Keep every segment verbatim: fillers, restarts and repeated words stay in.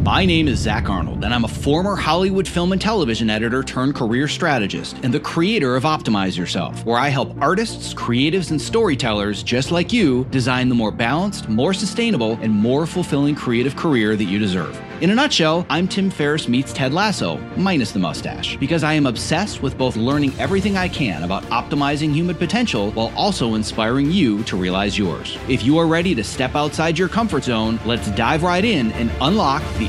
My name is Zach Arnold, and I'm a former Hollywood film and television editor turned career strategist and the creator of Optimize Yourself, where I help artists, creatives, and storytellers just like you design the more balanced, more sustainable, and more fulfilling creative career that you deserve. In a nutshell, I'm Tim Ferriss meets Ted Lasso, minus the mustache, because I am obsessed with both learning everything I can about optimizing human potential while also inspiring you to realize yours. If you are ready to step outside your comfort zone, let's dive right in and unlock the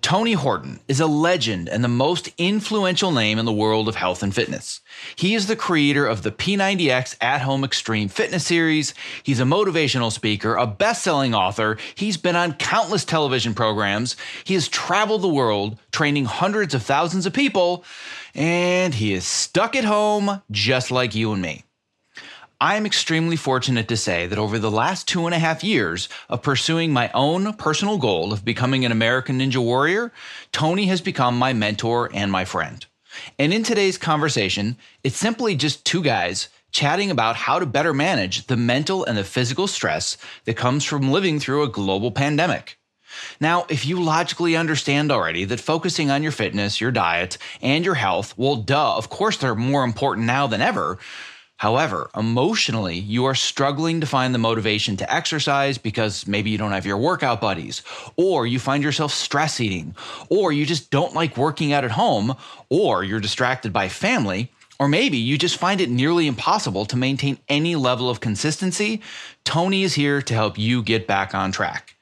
Tony Horton is a legend and the most influential name in the world of health and fitness. He is the creator of the P ninety X at-home extreme fitness series. He's a motivational speaker, a best-selling author. He's been on countless television programs. He has traveled the world, training hundreds of thousands of people, and he is stuck at home just like you and me. I am extremely fortunate to say that over the last two and a half years of pursuing my own personal goal of becoming an American Ninja Warrior, Tony has become my mentor and my friend. And in today's conversation, it's simply just two guys chatting about how to better manage the mental and the physical stress that comes from living through a global pandemic. Now, if you logically understand already that focusing on your fitness, your diet, and your health, well, duh, of course they're more important now than ever. However, emotionally, you are struggling to find the motivation to exercise because maybe you don't have your workout buddies, or you find yourself stress eating, or you just don't like working out at home, or you're distracted by family, or maybe you just find it nearly impossible to maintain any level of consistency, Tony is here to help you get back on track.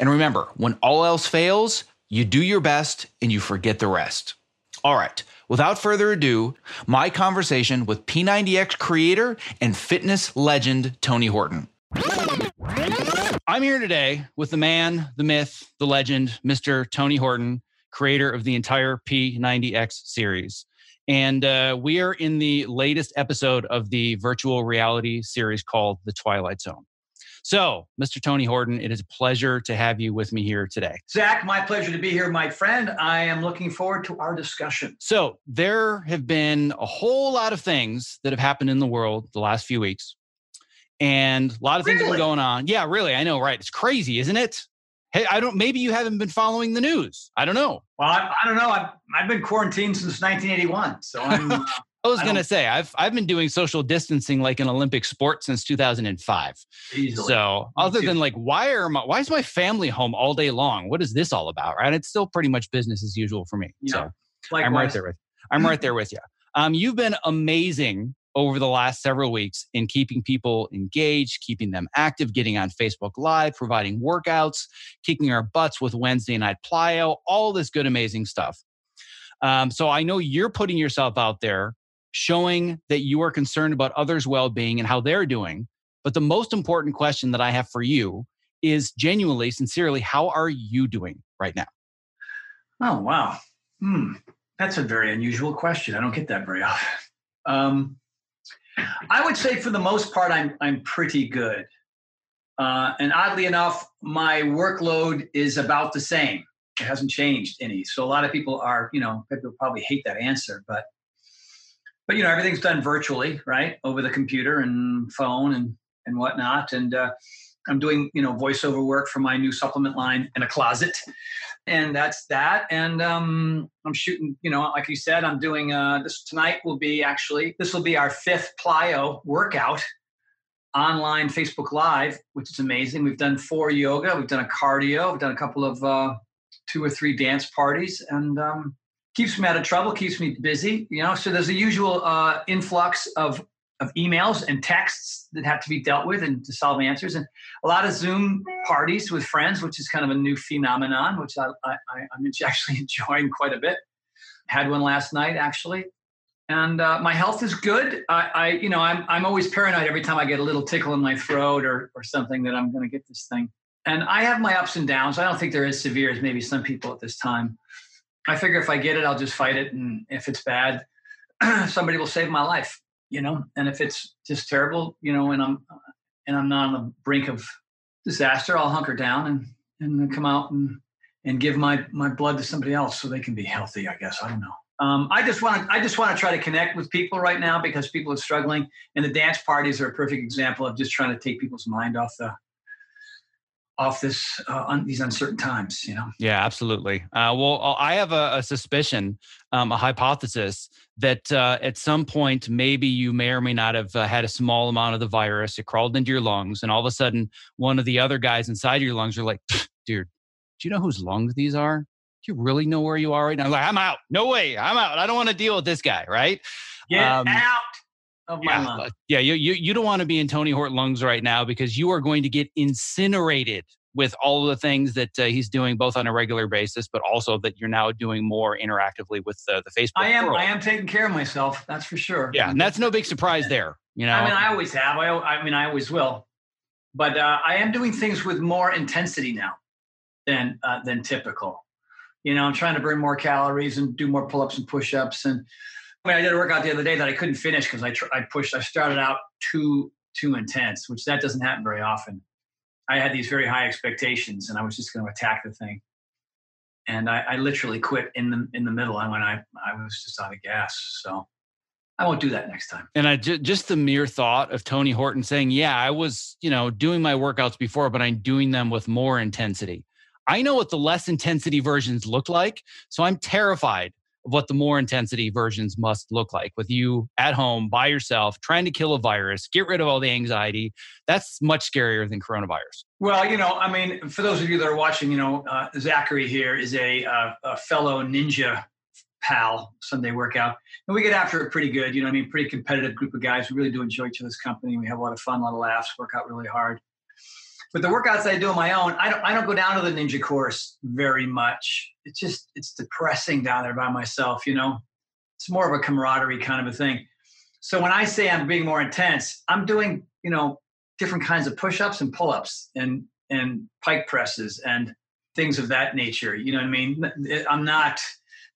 And remember, when all else fails, you do your best and you forget the rest. All right. Without further ado, my conversation with P ninety X creator and fitness legend, Tony Horton. I'm here today with the man, the myth, the legend, Mister Tony Horton, creator of the entire P ninety X series. And uh, we are in the latest episode of the virtual reality series called The Twilight Zone. So, Mister Tony Horton, it is a pleasure to have you with me here today. Zach, my pleasure to be here, my friend. I am looking forward to our discussion. So, there have been a whole lot of things that have happened in the world the last few weeks. And a lot of things have been going on. Yeah, really. I know, right? It's crazy, isn't it? Hey, I don't, maybe you haven't been following the news. I don't know. Well, I, I don't know. I've, I've been quarantined since nineteen eighty-one. So, I'm... Uh, I was I gonna say I've I've been doing social distancing like an Olympic sport since two thousand five. Easily. So other than like why are my why is my family home all day long? What is this all about? Right? It's still pretty much business as usual for me. Yeah. So likewise. I'm right there with I'm right there with you. Um, you've been amazing over the last several weeks in keeping people engaged, keeping them active, getting on Facebook Live, providing workouts, kicking our butts with Wednesday Night Plyo, all this good amazing stuff. Um, so I know you're putting yourself out there, showing that you are concerned about others' well-being and how they're doing. But the most important question that I have for you is genuinely, sincerely, how are you doing right now? Oh, wow. Hmm. That's a very unusual question. I don't get that very often. Um, I would say for the most part, I'm I'm pretty good. Uh, and oddly enough, my workload is about the same. It hasn't changed any. So a lot of people are, you know, people probably hate that answer, but But, you know, everything's done virtually, right, over the computer and phone and, and whatnot. And uh, I'm doing, you know, voiceover work for my new supplement line in a closet. And that's that. And um, I'm shooting, you know, like you said, I'm doing uh, this tonight will be actually, this will be our fifth plyo workout online Facebook Live, which is amazing. We've done four yoga. We've done a cardio. We've done a couple of uh, two or three dance parties, and um, keeps me out of trouble, keeps me busy, you know. So there's a usual uh, influx of of emails and texts that have to be dealt with and to solve answers, and a lot of Zoom parties with friends, which is kind of a new phenomenon, which I, I, I'm actually enjoying quite a bit. Had one last night, actually. And uh, my health is good. I, I, you know, I'm I'm always paranoid every time I get a little tickle in my throat or or something that I'm going to get this thing. And I have my ups and downs. I don't think they're as severe as maybe some people at this time. I figure if I get it, I'll just fight it, and if it's bad, somebody will save my life, you know. And if it's just terrible, you know, and I'm and I'm not on the brink of disaster, I'll hunker down and and come out and and give my my blood to somebody else so they can be healthy, I guess. I don't know. Um, I just want to I just want to try to connect with people right now because people are struggling, and the dance parties are a perfect example of just trying to take people's mind off the off this uh, on these uncertain times, you know. Yeah, absolutely. Uh, well, I have a, a suspicion, um, a hypothesis that uh, at some point maybe you may or may not have uh, had a small amount of the virus. It crawled into your lungs, and all of a sudden, one of the other guys inside your lungs are like, "Dude, do you know whose lungs these are? You really know where you are right now?" I'm like, I'm out. No way. I'm out. I don't want to deal with this guy. Right. Get um, out of my yeah, lungs. Yeah. You, you, you don't want to be in Tony Horton lungs right now because you are going to get incinerated with all of the things that uh, he's doing both on a regular basis, but also that you're now doing more interactively with uh, the Facebook I am. World. I am taking care of myself. That's for sure. Yeah. And that's no big surprise there. You know, I mean, I always have. I, I mean, I always will, but uh, I am doing things with more intensity now than, uh, than typical. You know, I'm trying to burn more calories and do more pull-ups and push-ups. And I mean, I did a workout the other day that I couldn't finish because I tr- I pushed. I started out too too intense, which that doesn't happen very often. I had these very high expectations, and I was just going to attack the thing. And I, I literally quit in the in the middle. And when I I was just out of gas, so I won't do that next time. And I ju- just the mere thought of Tony Horton saying, "Yeah, I was, you know, doing my workouts before, but I'm doing them with more intensity." I know what the less intensity versions look like, so I'm terrified of what the more intensity versions must look like with you at home by yourself, trying to kill a virus, get rid of all the anxiety. That's much scarier than coronavirus. Well, you know, I mean, for those of you that are watching, you know, uh, Zachary here is a, uh, a fellow ninja pal Sunday workout, and we get after it pretty good. You know what I mean? Pretty competitive group of guys. We really do enjoy each other's company. We have a lot of fun, a lot of laughs, work out really hard. But the workouts I do on my own, I don't I don't go down to the ninja course very much. It's just, it's depressing down there by myself, you know. It's more of a camaraderie kind of a thing. So when I say I'm being more intense, I'm doing, you know, different kinds of push-ups and pull-ups and, and pike presses and things of that nature. You know what I mean? I'm not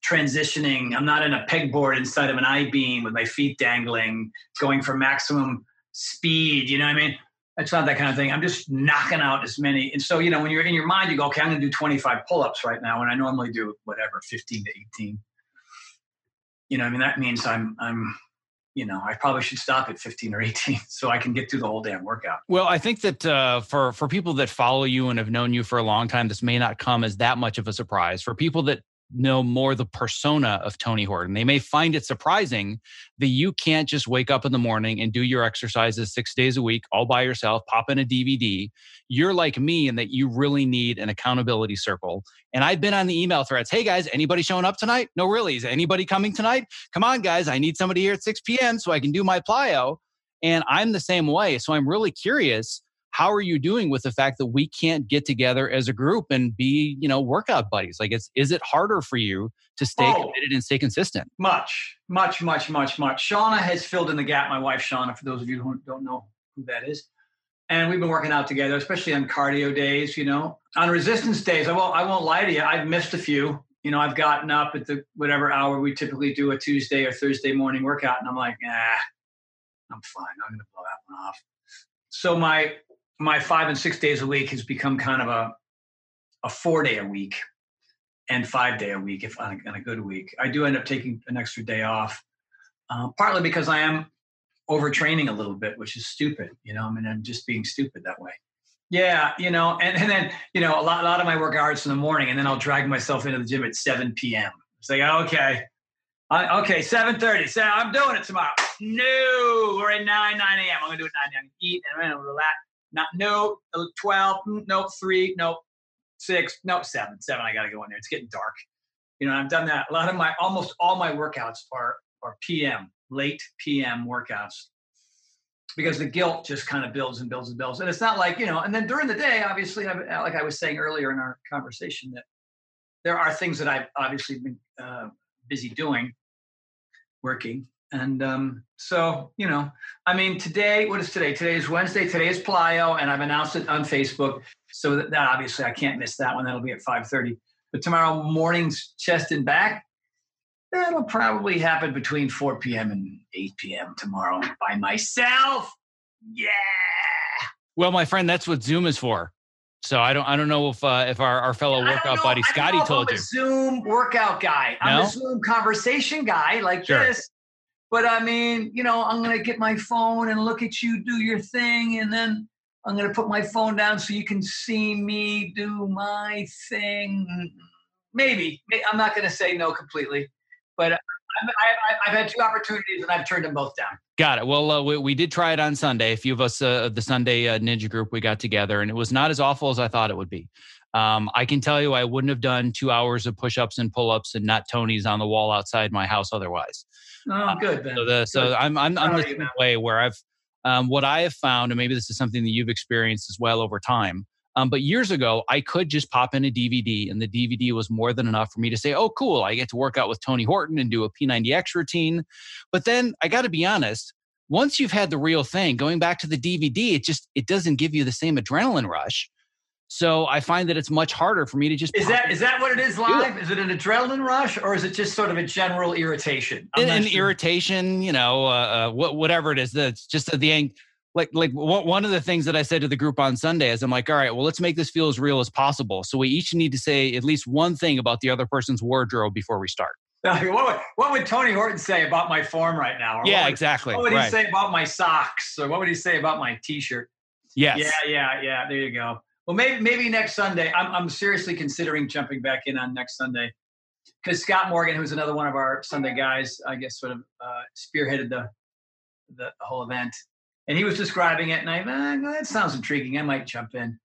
transitioning. I'm not in a pegboard inside of an I-beam with my feet dangling, going for maximum speed. You know what I mean? It's not that kind of thing. I'm just knocking out as many. And so, you know, when you're in your mind, you go, okay, I'm going to do twenty-five pull-ups right now. And I normally do whatever, fifteen to eighteen. You know, I mean, that means I'm, I'm, you know, I probably should stop at fifteen or eighteen so I can get through the whole damn workout. Well, I think that uh, for, for people that follow you and have known you for a long time, this may not come as that much of a surprise. For people that know more the persona of Tony Horton, they may find it surprising that you can't just wake up in the morning and do your exercises six days a week all by yourself, pop in a D V D. You're like me in that you really need an accountability circle. And I've been on the email threads. Hey guys, anybody showing up tonight? No, really. Is anybody coming tonight? Come on guys, I need somebody here at six p.m. so I can do my plyo. And I'm the same way. So I'm really curious, how are you doing with the fact that we can't get together as a group and be, you know, workout buddies? Like, it's, is it harder for you to stay oh, committed and stay consistent? Much, much, much, much, much. Shauna has filled in the gap. My wife, Shauna, for those of you who don't know who that is. And we've been working out together, especially on cardio days, you know. On resistance days, I won't, I won't lie to you, I've missed a few. You know, I've gotten up at the whatever hour we typically do a Tuesday or Thursday morning workout. And I'm like, nah, I'm fine. I'm going to blow that one off. So my... My five and six days a week has become kind of a a four day a week and five day a week if on a, on a good week. I do end up taking an extra day off, uh, partly because I am overtraining a little bit, which is stupid. You know, I mean, I'm just being stupid that way. Yeah, you know, and, and then, you know, a lot, a lot of my work hours in the morning, and then I'll drag myself into the gym at seven p.m. It's like, okay, I, okay, seven thirty, so I'm doing it tomorrow. No, we're at nine, nine a.m. I'm going to do it at nine a.m. Eat, and I'm going to relax. Not, no, twelve, no, three, no, six, no, seven. seven, I got to go in there. It's getting dark. You know, I've done that. A lot of my, almost all my workouts are, are P M, late P M workouts. Because the guilt just kind of builds and builds and builds. And it's not like, you know, and then during the day, obviously, like I was saying earlier in our conversation, that there are things that I've obviously been uh, busy doing, working. And um, so, you know, I mean, today, what is today? Today is Wednesday. Today is Plyo. And I've announced it on Facebook. So that, that obviously I can't miss that one. That'll be at five thirty. But tomorrow morning's chest and back, that'll probably happen between four p.m. and eight p.m. tomorrow by myself. Yeah. Well, my friend, that's what Zoom is for. So I don't, I don't know if uh, if our, our fellow workout buddy Scotty told you. I'm a Zoom workout guy. No? I'm a Zoom conversation guy like sure. this. But I mean, you know, I'm gonna get my phone and look at you do your thing, and then I'm gonna put my phone down so you can see me do my thing. Maybe I'm not gonna say no completely. But I've had two opportunities, and I've turned them both down. Got it. Well, uh, we, we did try it on Sunday. A few of us, uh, the Sunday uh, Ninja group, we got together, and it was not as awful as I thought it would be. Um, I can tell you I wouldn't have done two hours of push-ups and pull-ups and not Tony's on the wall outside my house otherwise. Oh, good, Ben. Uh, so, the, so good. I'm, I'm, I'm the same way where I've um, – what I have found, and maybe this is something that you've experienced as well over time, Um, but years ago, I could just pop in a D V D, and the D V D was more than enough for me to say, oh, cool, I get to work out with Tony Horton and do a P ninety X routine. But then I got to be honest, once you've had the real thing, going back to the D V D, it just it doesn't give you the same adrenaline rush. So I find that it's much harder for me to just... Is that is that what it is live? It. Is it an adrenaline rush, or is it just sort of a general irritation? I'm an sure. irritation, you know, uh, uh, whatever it is. That's just at the end... Like, like one of the things that I said to the group on Sunday is I'm like, all right, well, let's make this feel as real as possible. So we each need to say at least one thing about the other person's wardrobe before we start. What would, what would Tony Horton say about my form right now? Or yeah, what would, exactly. What would he right. say about my socks? Or what would he say about my t-shirt? Yes. Yeah, yeah, yeah. There you go. Well, maybe maybe next Sunday. I'm, I'm seriously considering jumping back in on next Sunday. Because Scott Morgan, who's another one of our Sunday guys, I guess sort of uh, spearheaded the the whole event. And he was describing it, and I ah, that sounds intriguing. I might jump in,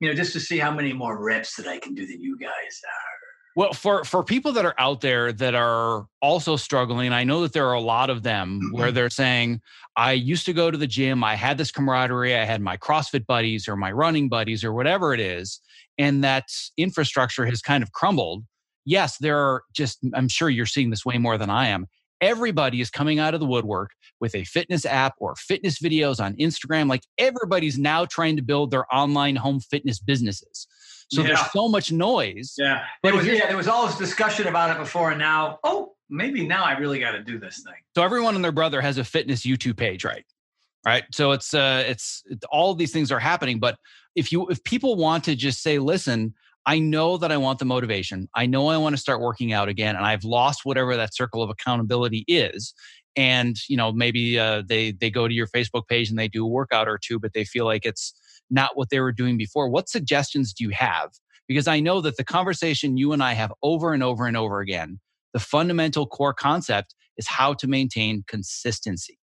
you know, just to see how many more reps that I can do than you guys are. Well, for, for people that are out there that are also struggling, I know that there are a lot of them mm-hmm. where they're saying, I used to go to the gym, I had this camaraderie, I had my CrossFit buddies or my running buddies or whatever it is, and that infrastructure has kind of crumbled. Yes, there are just, I'm sure you're seeing this way more than I am. Everybody is coming out of the woodwork with a fitness app or fitness videos on Instagram. Like everybody's now trying to build their online home fitness businesses. So yeah. there's so much noise. Yeah. But was, yeah, there was all this discussion about it before, and now, oh, maybe now I really got to do this thing. So everyone and their brother has a fitness YouTube page, right? Right. So it's, uh, it's, it's all of these things are happening. But if you, if people want to just say, listen, I know that I want the motivation. I know I want to start working out again, and I've lost whatever that circle of accountability is. And you know, maybe uh, they they go to your Facebook page and they do a workout or two, but they feel like it's not what they were doing before. What suggestions do you have? Because I know that the conversation you and I have over and over and over again, the fundamental core concept is how to maintain consistency.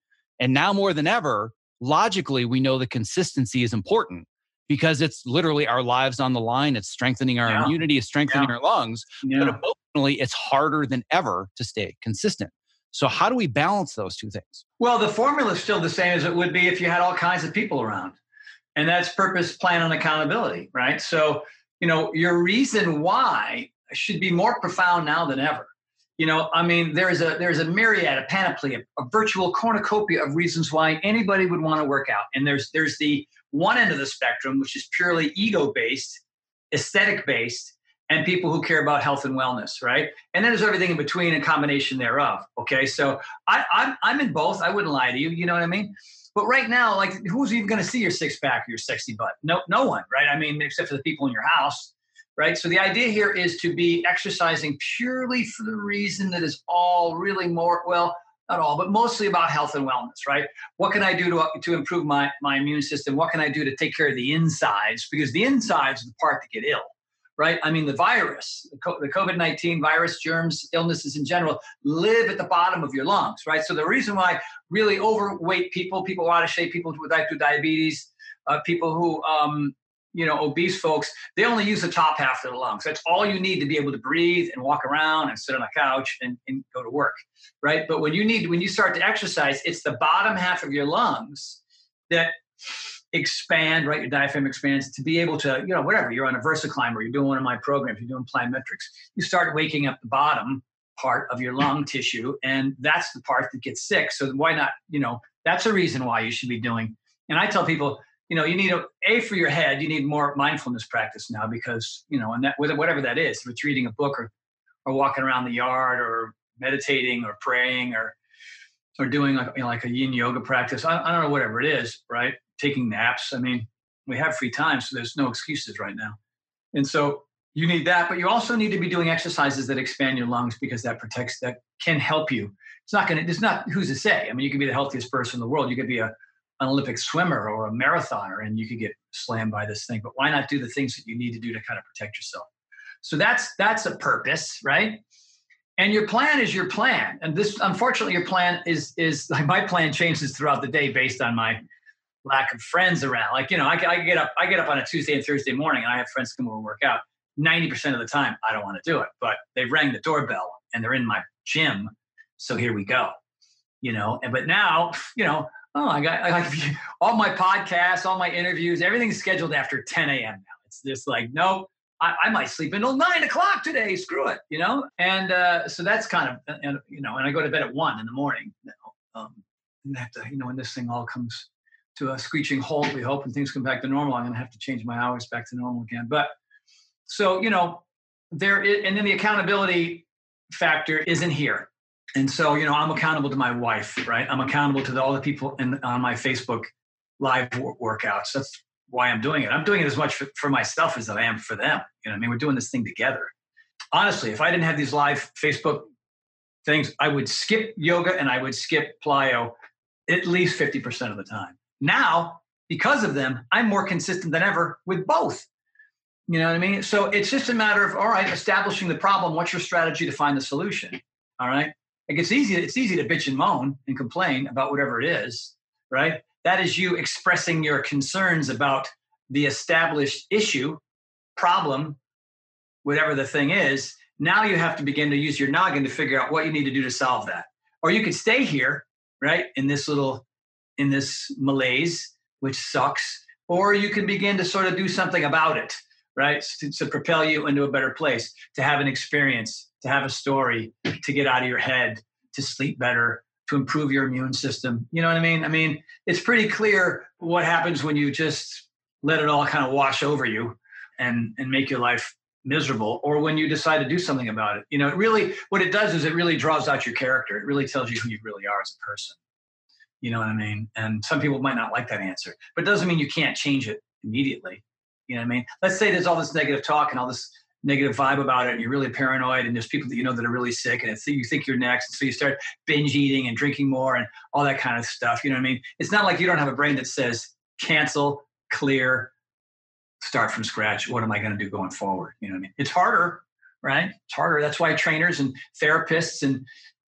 And now more than ever, logically, we know that consistency is important. Because it's literally our lives on the line. It's strengthening our yeah. immunity. It's strengthening yeah. our lungs. Yeah. But emotionally, it's harder than ever to stay consistent. So how do we balance those two things? Well, the formula is still the same as it would be if you had all kinds of people around. And that's purpose, plan, and accountability, right? So, you know, your reason why should be more profound now than ever. You know, I mean, there's a, there's a myriad, a panoply, a, a virtual cornucopia of reasons why anybody would want to work out. And there's there's the... one end of the spectrum, which is purely ego-based, aesthetic-based, and people who care about health and wellness, right? And then there's everything in between, a combination thereof, okay? So I, I'm, I'm in both. I wouldn't lie to you, you know what I mean? But right now, like, who's even going to see your six-pack or your sexy butt? No, no one, right? I mean, except for the people in your house, right? So the idea here is to be exercising purely for the reason that is all really more, well, not all, but mostly about health and wellness, right? What can I do to, to improve my, my immune system? What can I do to take care of the insides? Because the insides are the part that get ill, right? I mean, the virus, the COVID nineteen virus, germs, illnesses in general, live at the bottom of your lungs, right? So the reason why really overweight people, people out of shape, people with type two diabetes, uh, people who, um, you know, obese folks, they only use the top half of the lungs. That's all you need to be able to breathe and walk around and sit on a couch and, and go to work, right? But when you need, when you start to exercise, it's the bottom half of your lungs that expand, right? Your diaphragm expands to be able to, you know, whatever, you're on a VersaClimber, you're doing one of my programs, you're doing plyometrics, you start waking up the bottom part of your lung tissue, and that's the part that gets sick. So why not, you know, that's a reason why you should be doing. And I tell people, you know, you need a, a for your head, you need more mindfulness practice now, because, you know, and that, whatever that is, if it's reading a book or, or walking around the yard or meditating or praying or, or doing like, you know, like a yin yoga practice, I, I don't know, whatever it is, right? Taking naps. I mean, we have free time, so there's no excuses right now. And so you need that, but you also need to be doing exercises that expand your lungs, because that protects, that can help you. It's not going to, it's not, who's to say? I mean, you could be the healthiest person in the world. You could be a, an Olympic swimmer or a marathoner, and you could get slammed by this thing, but why not do the things that you need to do to kind of protect yourself? So that's, that's a purpose, right? And your plan is your plan. And this, unfortunately, your plan is, is like my plan changes throughout the day based on my lack of friends around. Like, you know, I, I get up, I get up on a Tuesday and Thursday morning, and I have friends come over and work out. ninety percent of the time, I don't want to do it, but they rang the doorbell and they're in my gym. So here we go, you know, and, but now, you know, oh, I got I like all my podcasts, all my interviews, everything's scheduled after ten a.m. now. It's just like, no, I, I might sleep until nine o'clock today. Screw it, you know? And uh, so that's kind of, and, you know, and I go to bed at one in the morning. Um, and I have to, you know, when this thing all comes to a screeching halt, we hope, and things come back to normal, I'm going to have to change my hours back to normal again. But so, you know, there is, and then the accountability factor isn't here. And so, you know, I'm accountable to my wife, right? I'm accountable to the, all the people in, on my Facebook live w- workouts. That's why I'm doing it. I'm doing it as much for, for myself as I am for them. You know what I mean? We're doing this thing together. Honestly, if I didn't have these live Facebook things, I would skip yoga and I would skip plyo at least fifty percent of the time. Now, because of them, I'm more consistent than ever with both. You know what I mean? So it's just a matter of, all right, establishing the problem. What's your strategy to find the solution? All right. Like it's easy, it's easy to bitch and moan and complain about whatever it is, right? That is you expressing your concerns about the established issue, problem, whatever the thing is. Now you have to begin to use your noggin to figure out what you need to do to solve that. Or you could stay here, right, in this little, in this malaise, which sucks. Or you can begin to sort of do something about it, right, to, to propel you into a better place, to have an experience, to have a story, to get out of your head, to sleep better, to improve your immune system. You know what I mean? I mean, it's pretty clear what happens when you just let it all kind of wash over you and, and make your life miserable, or when you decide to do something about it. You know, it really, what it does is it really draws out your character. It really tells you who you really are as a person. You know what I mean? And some people might not like that answer, but it doesn't mean you can't change it immediately. You know what I mean? Let's say there's all this negative talk and all this negative vibe about it, and you're really paranoid, and there's people that you know that are really sick, and you think you're next, and so you start binge eating and drinking more and all that kind of stuff. You know what I mean? It's not like you don't have a brain that says, cancel, clear, start from scratch. What am I going to do going forward? You know what I mean? It's harder, right? It's harder. That's why trainers and therapists and,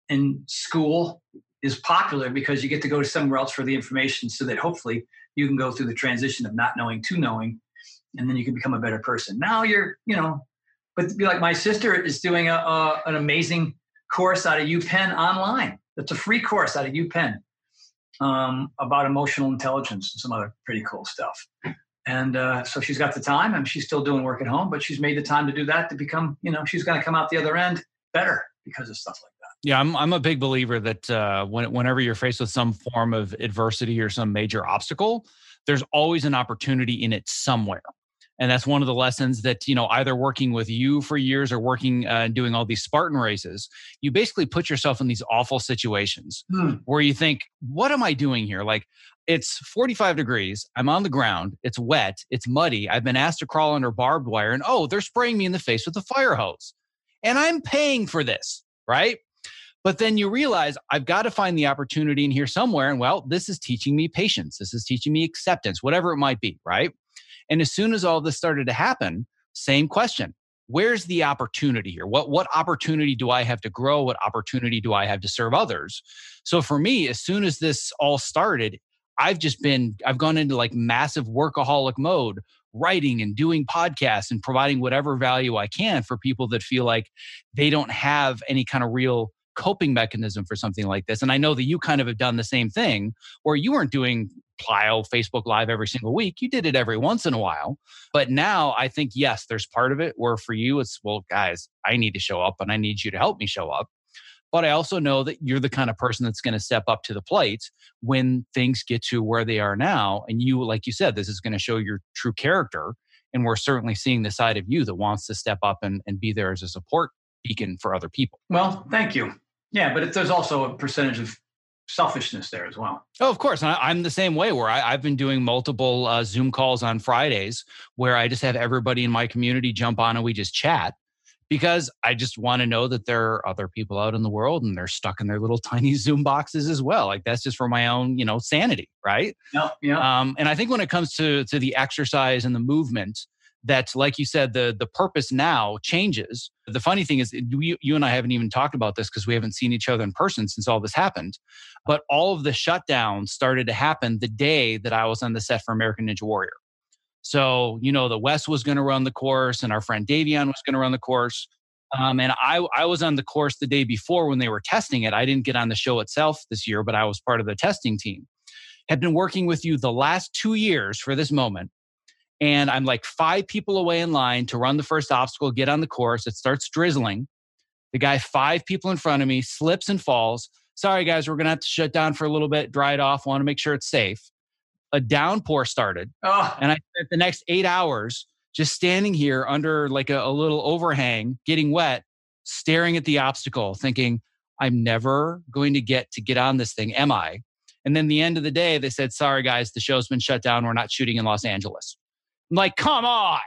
and school is popular, because you get to go to somewhere else for the information, so that hopefully you can go through the transition of not knowing to knowing, and then you can become a better person. Now you're, you know, But like my sister is doing a, a, an amazing course out of UPenn online. It's a free course out of UPenn um, about emotional intelligence and some other pretty cool stuff. And uh, so she's got the time, and she's still doing work at home, but she's made the time to do that to become, you know, she's going to come out the other end better because of stuff like that. Yeah, I'm I'm a big believer that uh, when, whenever you're faced with some form of adversity or some major obstacle, there's always an opportunity in it somewhere. And that's one of the lessons that, you know, either working with you for years or working uh, and doing all these Spartan races, you basically put yourself in these awful situations mm. where you think, what am I doing here? Like, it's forty-five degrees. I'm on the ground. It's wet. It's muddy. I've been asked to crawl under barbed wire. And oh, they're spraying me in the face with a fire hose. And I'm paying for this, right? But then you realize I've got to find the opportunity in here somewhere. And well, this is teaching me patience. This is teaching me acceptance, whatever it might be, right? And as soon as all this started to happen, same question. Where's the opportunity here? What, what opportunity do I have to grow? What opportunity do I have to serve others? So for me, as soon as this all started, I've just been, I've gone into like massive workaholic mode, writing and doing podcasts and providing whatever value I can for people that feel like they don't have any kind of real coping mechanism for something like this. And I know that you kind of have done the same thing, where you weren't doing Plyo Facebook Live every single week. You did it every once in a while. But now I think, yes, there's part of it where for you, it's, well, guys, I need to show up and I need you to help me show up. But I also know that you're the kind of person that's going to step up to the plate when things get to where they are now. And you, like you said, this is going to show your true character. And we're certainly seeing the side of you that wants to step up and, and be there as a support beacon for other people. Well, thank you. Yeah, but it, there's also a percentage of selfishness there as well. Oh, of course. And I, I'm the same way, where I, I've been doing multiple uh, Zoom calls on Fridays where I just have everybody in my community jump on and we just chat, because I just want to know that there are other people out in the world and they're stuck in their little tiny Zoom boxes as well. Like, that's just for my own, you know, sanity, right? Yeah, yeah. Um, and I think when it comes to to the exercise and the movement, that, like you said, the the purpose now changes. The funny thing is, we, you and I haven't even talked about this because we haven't seen each other in person since all this happened. But all of the shutdowns started to happen the day that I was on the set for American Ninja Warrior. So, you know, the Wes was going to run the course and our friend Davion was going to run the course. Um, and I, I was on the course the day before when they were testing it. I didn't get on the show itself this year, but I was part of the testing team. Had been working with you the last two years for this moment. And I'm like five people away in line to run the first obstacle, get on the course. It starts drizzling. The guy five people in front of me slips and falls. Sorry, guys, we're going to have to shut down for a little bit, dry it off, want to make sure it's safe. A downpour started. Oh. And I spent the next eight hours just standing here under like a, a little overhang, getting wet, staring at the obstacle, thinking, I'm never going to get to get on this thing, am I? And then the end of the day, they said, sorry, guys, the show's been shut down. We're not shooting in Los Angeles. I'm like, come on,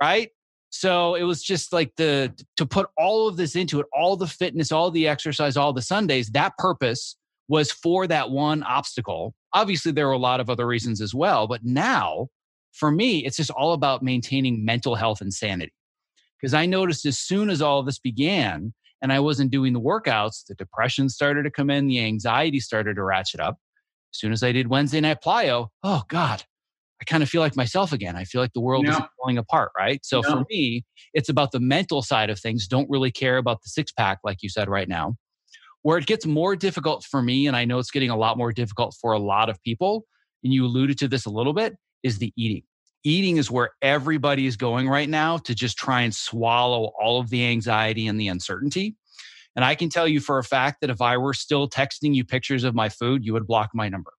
right? So it was just like the to put all of this into it, all the fitness, all the exercise, all the Sundays, that purpose was for that one obstacle. Obviously, there were a lot of other reasons as well. But now, for me, it's just all about maintaining mental health and sanity. Because I noticed as soon as all of this began and I wasn't doing the workouts, the depression started to come in, the anxiety started to ratchet up. As soon as I did Wednesday Night Plyo, oh God, I kind of feel like myself again. I feel like the world yeah. is falling apart, right? So yeah. for me, it's about the mental side of things. Don't really care about the six pack, like you said right now. Where it gets more difficult for me, and I know it's getting a lot more difficult for a lot of people, and you alluded to this a little bit, is the eating. Eating is where everybody is going right now to just try and swallow all of the anxiety and the uncertainty. And I can tell you for a fact that if I were still texting you pictures of my food, you would block my number.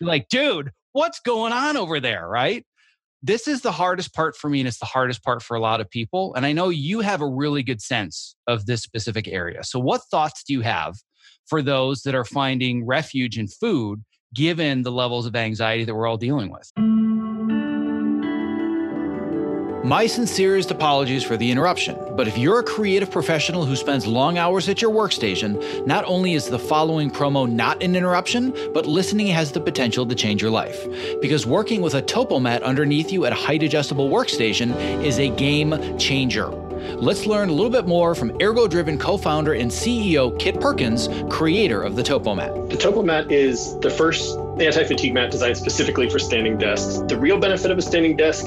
You're like, dude, what's going on over there, right? This is the hardest part for me, and it's the hardest part for a lot of people. And I know you have a really good sense of this specific area. So what thoughts do you have for those that are finding refuge in food, given the levels of anxiety that we're all dealing with? My sincerest apologies for the interruption, but if you're a creative professional who spends long hours at your workstation, not only is the following promo not an interruption, but listening has the potential to change your life. Because working with a TopoMat underneath you at a height-adjustable workstation is a game changer. Let's learn a little bit more from ErgoDriven co-founder and C E O Kit Perkins, creator of the TopoMat. The TopoMat is the first anti-fatigue mat designed specifically for standing desks. The real benefit of a standing desk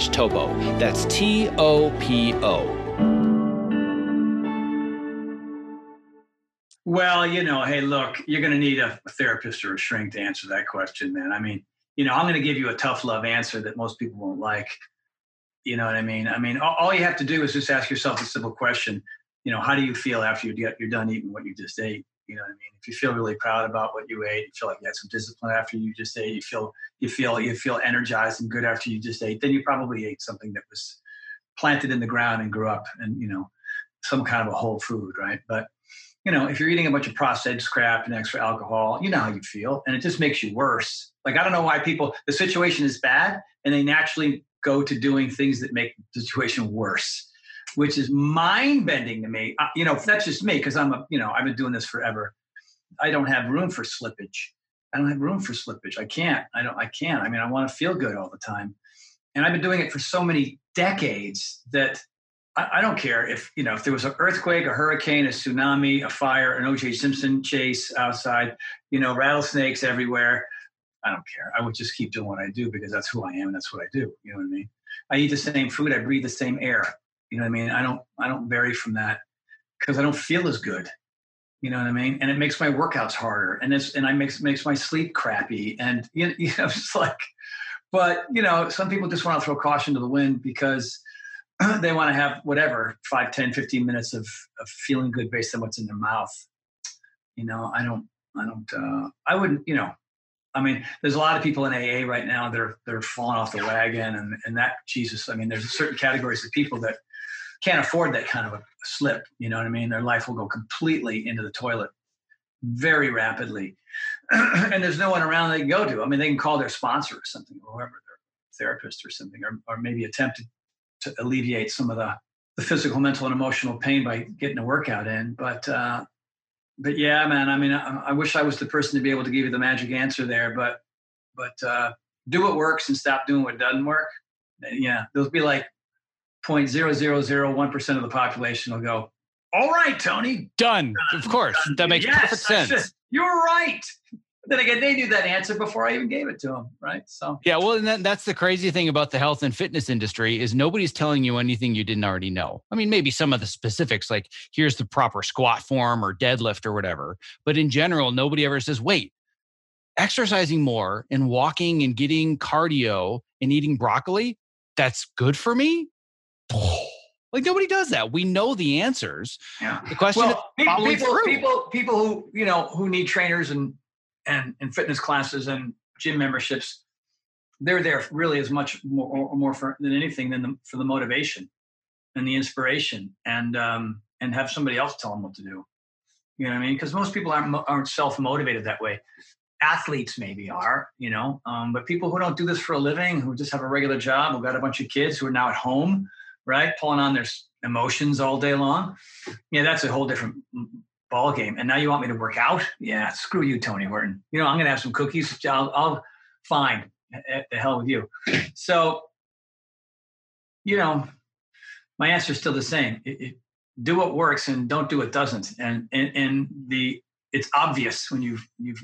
topo. That's T O P O. Well, you know, hey, look, you're going to need a therapist or a shrink to answer that question, man. I mean, you know, I'm going to give you a tough love answer that most people won't like. You know what I mean? I mean, all you have to do is just ask yourself a simple question. You know, how do you feel after you're done eating what you just ate? You know what I mean? If you feel really proud about what you ate, you feel like you had some discipline after you just ate, you feel you feel you feel energized and good after you just ate, then you probably ate something that was planted in the ground and grew up, and you know, some kind of a whole food, right? But you know, if you're eating a bunch of processed crap and extra alcohol, you know how you feel, and it just makes you worse. Like, I don't know why people, the situation is bad, and they naturally go to doing things that make the situation worse, which is mind-bending to me. Uh, you know, that's just me, because I'm a, you know, I've been doing this forever. I don't have room for slippage. I don't have room for slippage. I can't. I don't. I can't. I mean, I want to feel good all the time, and I've been doing it for so many decades that I, I don't care if, you know, if there was an earthquake, a hurricane, a tsunami, a fire, an O J Simpson chase outside, you know, rattlesnakes everywhere. I don't care. I would just keep doing what I do because that's who I am and that's what I do. You know what I mean? I eat the same food. I breathe the same air. You know what I mean? I don't I don't vary from that because I don't feel as good. You know what I mean? And it makes my workouts harder, and it's and I makes makes my sleep crappy. And you, you know, it's like, but you know, some people just want to throw caution to the wind because they want to have whatever five, ten, fifteen minutes of, of feeling good based on what's in their mouth. You know, I don't I don't uh, I wouldn't, you know. I mean, there's a lot of people in A A right now that are, that are falling off the wagon, and, and that, Jesus, I mean, there's certain categories of people that can't afford that kind of a slip, you know what I mean? Their life will go completely into the toilet very rapidly, and there's no one around they can go to. I mean, they can call their sponsor or something, or whoever, their therapist or something, or, or maybe attempt to, to alleviate some of the, the physical, mental, and emotional pain by getting a workout in, but... uh But yeah, man, I mean, I, I wish I was the person to be able to give you the magic answer there, but but uh, do what works and stop doing what doesn't work. Yeah, there'll be like zero point zero zero zero one percent of the population will go, all right, Tony. Done. Uh, of course. Done. That makes yes, perfect sense. You're right. Then again, they knew that answer before I even gave it to them, right? So yeah, well, and that, that's the crazy thing about the health and fitness industry is nobody's telling you anything you didn't already know. I mean, maybe some of the specifics, like here's the proper squat form or deadlift or whatever. But in general, nobody ever says, wait, exercising more and walking and getting cardio and eating broccoli, that's good for me? Like, nobody does that. We know the answers. Yeah. The question well, is following people, through. people, people who, you know, who need trainers and and in fitness classes and gym memberships, they're there really as much more, more for, than anything than the, for the motivation and the inspiration, and um, and have somebody else tell them what to do. You know what I mean? Because most people aren't, aren't self-motivated that way. Athletes maybe are, you know, um, but people who don't do this for a living, who just have a regular job, who got a bunch of kids who are now at home, right, pulling on their emotions all day long. Yeah, that's a whole different ball game. And now you want me to work out? Yeah, screw you, Tony Horton. You know, I'm going to have some cookies. I'll, I'll fine. The hell with you. So, you know, my answer is still the same. It, it, do what works and don't do what doesn't. And, and, and the, it's obvious when you've, you've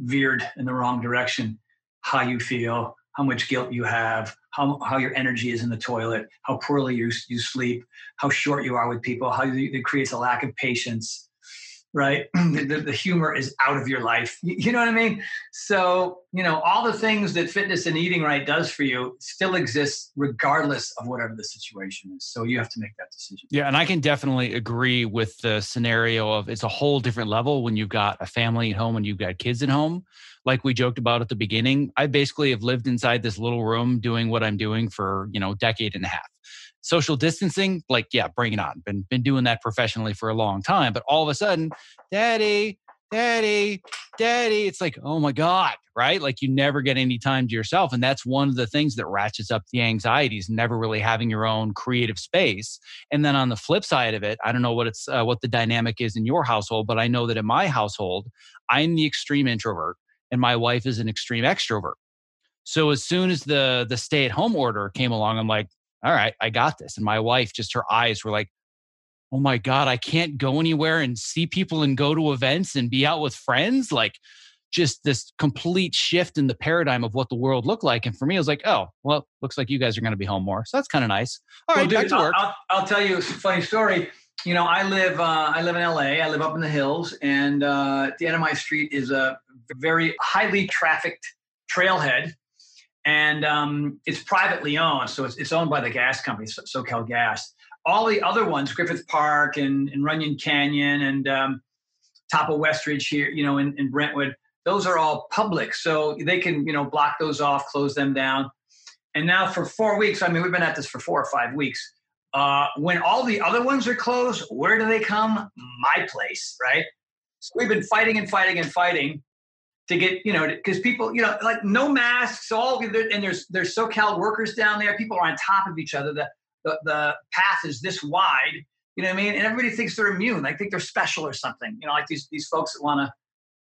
veered in the wrong direction, how you feel, how much guilt you have, how how your energy is in the toilet, how poorly you, you sleep, how short you are with people, how you, it creates a lack of patience. right? the, the humor is out of your life. You know what I mean? So, you know, all the things that fitness and eating right does for you still exists regardless of whatever the situation is. So you have to make that decision. Yeah. And I can definitely agree with the scenario of it's a whole different level when you've got a family at home and you've got kids at home. Like we joked about at the beginning, I basically have lived inside this little room doing what I'm doing for, you know, a decade and a half. Social distancing, like, yeah, bring it on. Been been doing that professionally for a long time. But all of a sudden, daddy, daddy, daddy, it's like, oh my God, right? Like you never get any time to yourself. And that's one of the things that ratchets up the anxieties, never really having your own creative space. And then on the flip side of it, I don't know what it's uh, what the dynamic is in your household, but I know that in my household, I'm the extreme introvert and my wife is an extreme extrovert. So as soon as the the stay-at-home order came along, I'm like, all right, I got this. And my wife, just her eyes were like, oh my God, I can't go anywhere and see people and go to events and be out with friends. Like just this complete shift in the paradigm of what the world looked like. And for me, it was like, oh, well, looks like you guys are going to be home more. So that's kind of nice. All well, right, dude, back to work. I'll, I'll, I'll tell you a funny story. You know, I live uh, I live in L A. I live up in the hills. And uh, at the end of my street is a very highly trafficked trailhead. And um, it's privately owned, so it's, it's owned by the gas company, so, SoCal Gas. All the other ones, Griffith Park and, and Runyon Canyon and um, top of Westridge here, you know, in, in Brentwood, those are all public. So they can, you know, block those off, close them down. And now for four weeks, I mean, we've been at this for four or five weeks. Uh, when all the other ones are closed, where do they come? My place, right? So we've been fighting and fighting and fighting. To get, you know, because people, you know, like no masks, all, and there's there's SoCal workers down there. People are on top of each other. The, the the path is this wide, you know what I mean? And everybody thinks they're immune. They think they're special or something. You know, like these these folks that want to,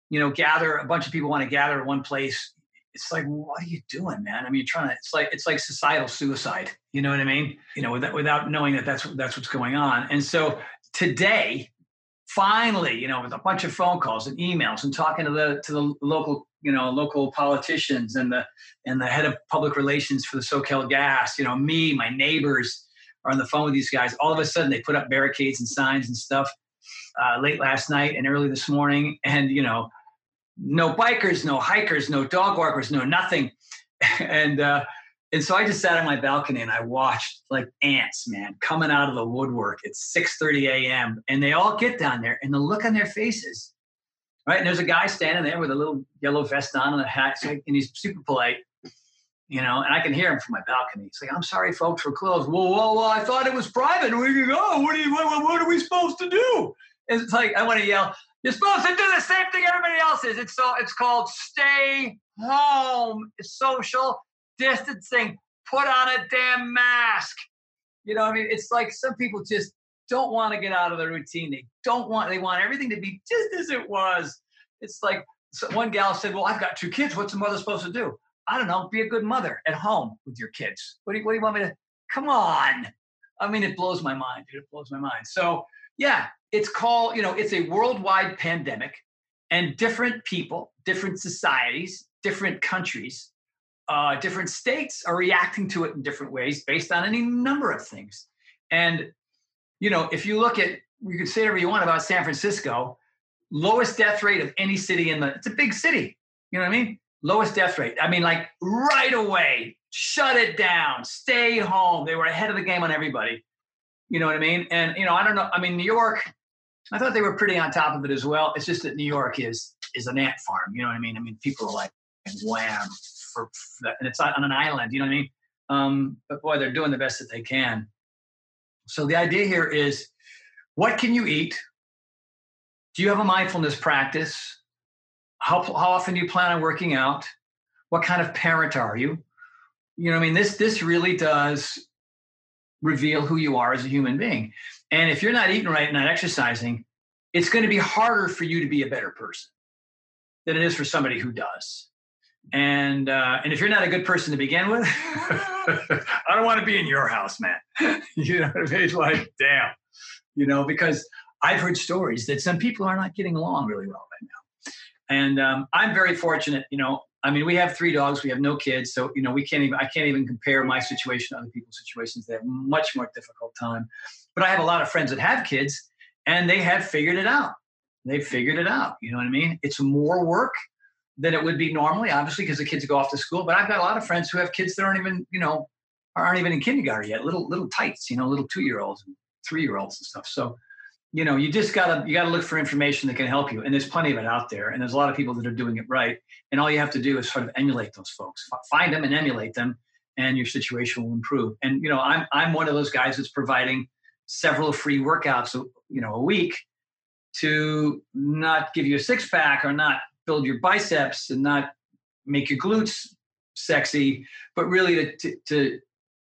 you know, gather, a bunch of people want to gather at one place. It's like, what are you doing, man? I mean, you're trying to, it's like, it's like societal suicide. You know what I mean? You know, without, without knowing that that's, that's what's going on. And so today, finally, you know, with a bunch of phone calls and emails and talking to the to the local, you know, local politicians and the and the head of public relations for the SoCal Gas, you know, me, my neighbors are on the phone with these guys. All of a sudden, they put up barricades and signs and stuff uh, late last night and early this morning. And, you know, no bikers, no hikers, no dog walkers, no nothing. and uh, and so I just sat on my balcony and I watched like ants, man, coming out of the woodwork. It's six thirty a.m. and they all get down there and the look on their faces, right? And there's a guy standing there with a little yellow vest on and a hat, and he's super polite, you know, and I can hear him from my balcony. He's like, I'm sorry, folks, we're closed. Well, well, well, I thought it was private. We can go. What are, you, what, what are we supposed to do? And it's like, I want to yell, you're supposed to do the same thing everybody else is. It's, so, it's called stay home, social distancing, put on a damn mask. You know what I mean? It's like some people just don't want to get out of their routine. They don't want, they want everything to be just as it was. It's like so one gal said, well, I've got two kids. What's a mother supposed to do? I don't know. Be a good mother at home with your kids. What do you, what do you want me to, come on. I mean, it blows my mind, dude. It blows my mind. So yeah, it's called, you know, it's a worldwide pandemic and different people, different societies, different countries, Uh, different states are reacting to it in different ways based on any number of things. And, you know, if you look at, you can say whatever you want about San Francisco, lowest death rate of any city in the, it's a big city. You know what I mean? Lowest death rate. I mean, like right away, shut it down, stay home. They were ahead of the game on everybody. You know what I mean? And, you know, I don't know. I mean, New York, I thought they were pretty on top of it as well. It's just that New York is, is an ant farm. You know what I mean? I mean, people are like, wham. For, for that, and it's on an island, you know what I mean? Um, but boy, they're doing the best that they can. So the idea here is, what can you eat? Do you have a mindfulness practice? How, how often do you plan on working out? What kind of parent are you? You know what I mean? This, this really does reveal who you are as a human being. And if you're not eating right and not exercising, it's going to be harder for you to be a better person than it is for somebody who does. And uh, and if you're not a good person to begin with, I don't want to be in your house, man. You know what I mean? Like, damn. You know, because I've heard stories that some people are not getting along really well right now. And um, I'm very fortunate, you know. I mean, we have three dogs, we have no kids, so you know, we can't even I can't even compare my situation to other people's situations. They have a much more difficult time. But I have a lot of friends that have kids, and they have figured it out. They figured it out. You know what I mean? It's more work than it would be normally, obviously, because the kids go off to school. But I've got a lot of friends who have kids that aren't even, you know, aren't even in kindergarten yet. Little little tights, you know, little two-year-olds and three-year-olds and stuff. So, you know, you just gotta you gotta look for information that can help you, and there's plenty of it out there. And there's a lot of people that are doing it right. And all you have to do is sort of emulate those folks, find them and emulate them, and your situation will improve. And you know, I'm I'm one of those guys that's providing several free workouts, you know, a week, to not give you a six pack or not build your biceps and not make your glutes sexy, but really to, to, to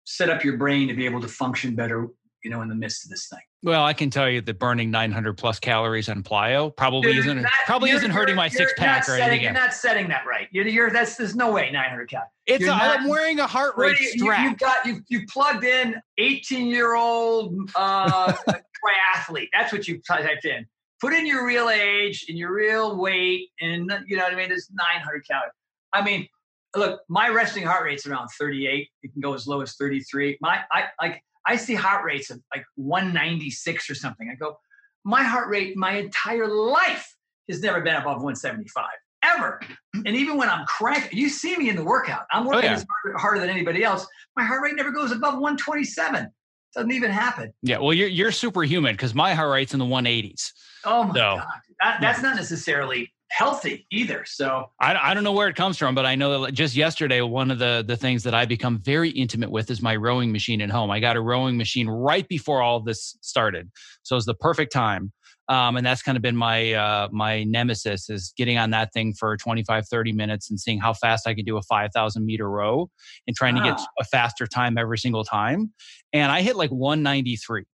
set up your brain to be able to function better, you know, in the midst of this thing. Well, I can tell you that burning nine hundred plus calories on plyo probably you're isn't not, probably isn't hurting my six pack or anything. You're not setting that right. You're, you're that's there's no way nine hundred calories. It's a, not, I'm wearing a heart rate you, strap. You, you got you you plugged in eighteen year old uh, triathlete. That's what you typed in. Put in your real age and your real weight, and you know what I mean. It's nine hundred calories. I mean, look, my resting heart rate's around thirty-eight. It can go as low as thirty-three. My I like. I see heart rates of like one ninety-six or something. I go, my heart rate, my entire life has never been above one seventy-five, ever. And even when I'm crank, you see me in the workout. I'm working oh, yeah. as hard, harder than anybody else. My heart rate never goes above one twenty-seven. Doesn't even happen. Yeah, well, you're you're superhuman because my heart rate's in the one eighties. Oh, my so, God. That, that's yeah. not necessarily healthy either. So I, I don't know where it comes from, but I know that just yesterday, one of the, the things that I become very intimate with is my rowing machine at home. I got a rowing machine right before all this started. So it was the perfect time. Um, and that's kind of been my uh, my nemesis, is getting on that thing for twenty-five, thirty minutes and seeing how fast I can do a five thousand meter row and trying wow. to get a faster time every single time. And I hit like one ninety-three.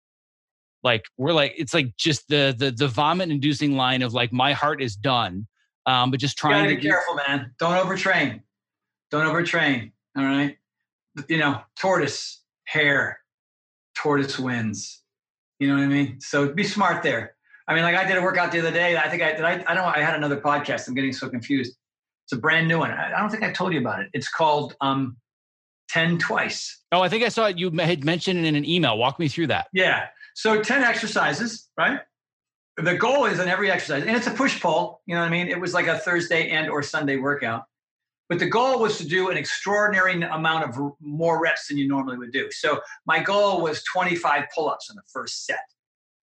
Like we're like, it's like just the the the vomit inducing line of like, my heart is done. Um, but just trying you gotta to be do- careful, man. Don't overtrain. Don't overtrain. All right. You know, tortoise hair, tortoise wins. You know what I mean? So be smart there. I mean, like I did a workout the other day. I think I did. I, I don't I had another podcast. I'm getting so confused. It's a brand new one. I, I don't think I told you about it. It's called um, ten Twice. Oh, I think I saw it. You had mentioned it in an email. Walk me through that. Yeah. So ten exercises, right? The goal is on every exercise, and it's a push pull, you know what I mean? It was like a Thursday and or Sunday workout. But the goal was to do an extraordinary amount of more reps than you normally would do. So my goal was twenty-five pull-ups in the first set,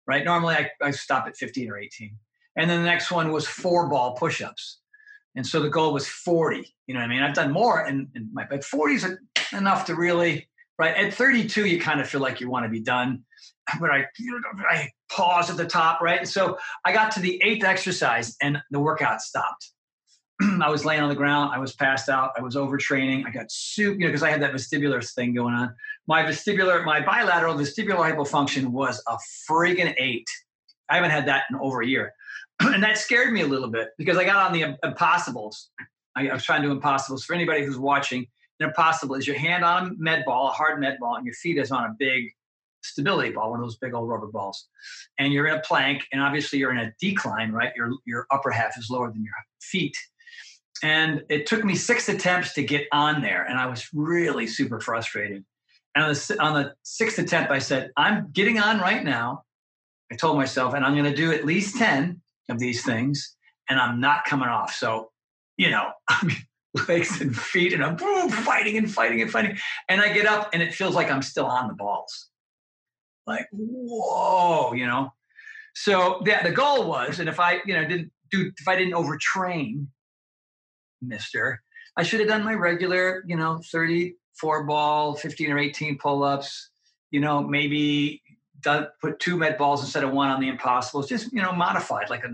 right? Normally I, I stop at fifteen or eighteen. And then the next one was four ball push-ups. And so the goal was forty, you know what I mean? I've done more, and, and my, but forty is enough to really, right? At thirty-two, you kind of feel like you want to be done. But I, I pause at the top, right? And so I got to the eighth exercise and the workout stopped. I was laying on the ground. I was passed out. I was overtraining. I got soup, you know, because I had that vestibular thing going on. My vestibular, my bilateral vestibular hypofunction was a friggin' eight. I haven't had that in over a year. And that scared me a little bit because I got on the impossibles. I, I was trying to do impossibles. For anybody who's watching, an impossible is your hand on a med ball, a hard med ball, and your feet is on a big stability ball, one of those big old rubber balls, and you're in a plank, and obviously you're in a decline, right? Your your upper half is lower than your feet, and it took me six attempts to get on there, and I was really super frustrated. And on the, on the sixth attempt, I said, "I'm getting on right now." I told myself, and I'm going to do at least ten of these things, and I'm not coming off. So, you know, I'm legs and feet, and I'm boom, fighting and fighting and fighting, and I get up, and it feels like I'm still on the balls. Like, whoa, you know? So the, the goal was, and if I, you know, didn't do, if I didn't overtrain, mister, I should have done my regular, you know, thirty-four ball, fifteen or eighteen pull-ups, you know, maybe done, put two med balls instead of one on the impossibles, just, you know, modified like, a,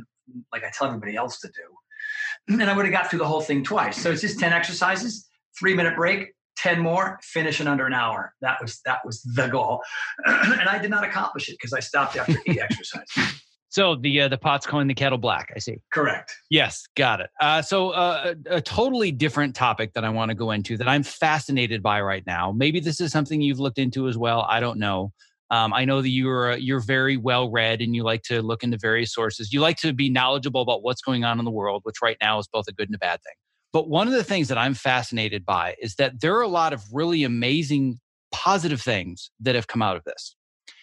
like I tell everybody else to do. And I would have got through the whole thing twice. So it's just ten exercises, three minute break, ten more, finish in under an hour. That was that was the goal, and I did not accomplish it because I stopped after eight exercises. So the uh, the pot's calling the kettle black. I see. Correct. Yes, got it. Uh, so uh, a, a totally different topic that I want to go into that I'm fascinated by right now. Maybe this is something you've looked into as well. I don't know. Um, I know that you're you're very well read and you like to look into various sources. You like to be knowledgeable about what's going on in the world, which right now is both a good and a bad thing. But one of the things that I'm fascinated by is that there are a lot of really amazing, positive things that have come out of this.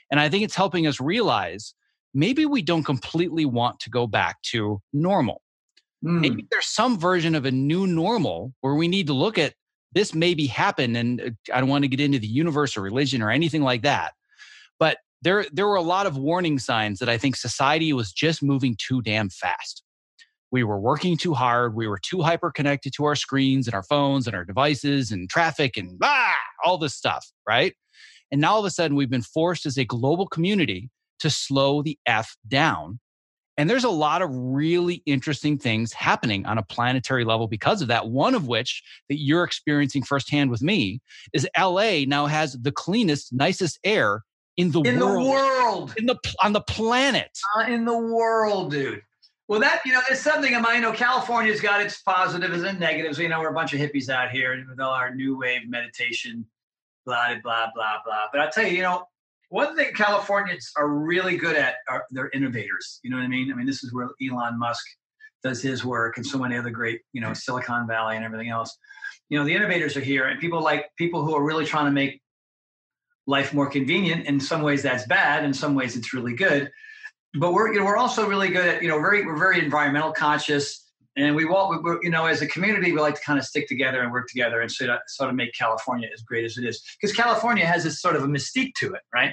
And I think it's helping us realize maybe we don't completely want to go back to normal. Mm. Maybe there's some version of a new normal where we need to look at this maybe happened, and I don't want to get into the universe or religion or anything like that. But there, there were a lot of warning signs that I think society was just moving too damn fast. We were working too hard. We were too hyper-connected to our screens and our phones and our devices and traffic and ah, all this stuff, right? And now all of a sudden, we've been forced as a global community to slow the F down. And there's a lot of really interesting things happening on a planetary level because of that. One of which that you're experiencing firsthand with me is L A now has the cleanest, nicest air in the in world. In the world. In the, on the planet. Uh, in the world, dude. Well, that, you know, there's something in my, you know, California's got its positives and negatives. You know, we're a bunch of hippies out here with all our new wave meditation, blah, blah, blah, blah. But I'll tell you, you know, one thing Californians are really good at are they're innovators. You know what I mean? I mean, this is where Elon Musk does his work and so many other great, you know, Silicon Valley and everything else. You know, the innovators are here, and people like people who are really trying to make life more convenient. In some ways that's bad. In some ways it's really good. But we're, you know, we're also really good at, you know, very, we're very environmental conscious, and we want, we, you know, as a community, we like to kind of stick together and work together and sort of, sort of make California as great as it is, because California has this sort of a mystique to it. Right.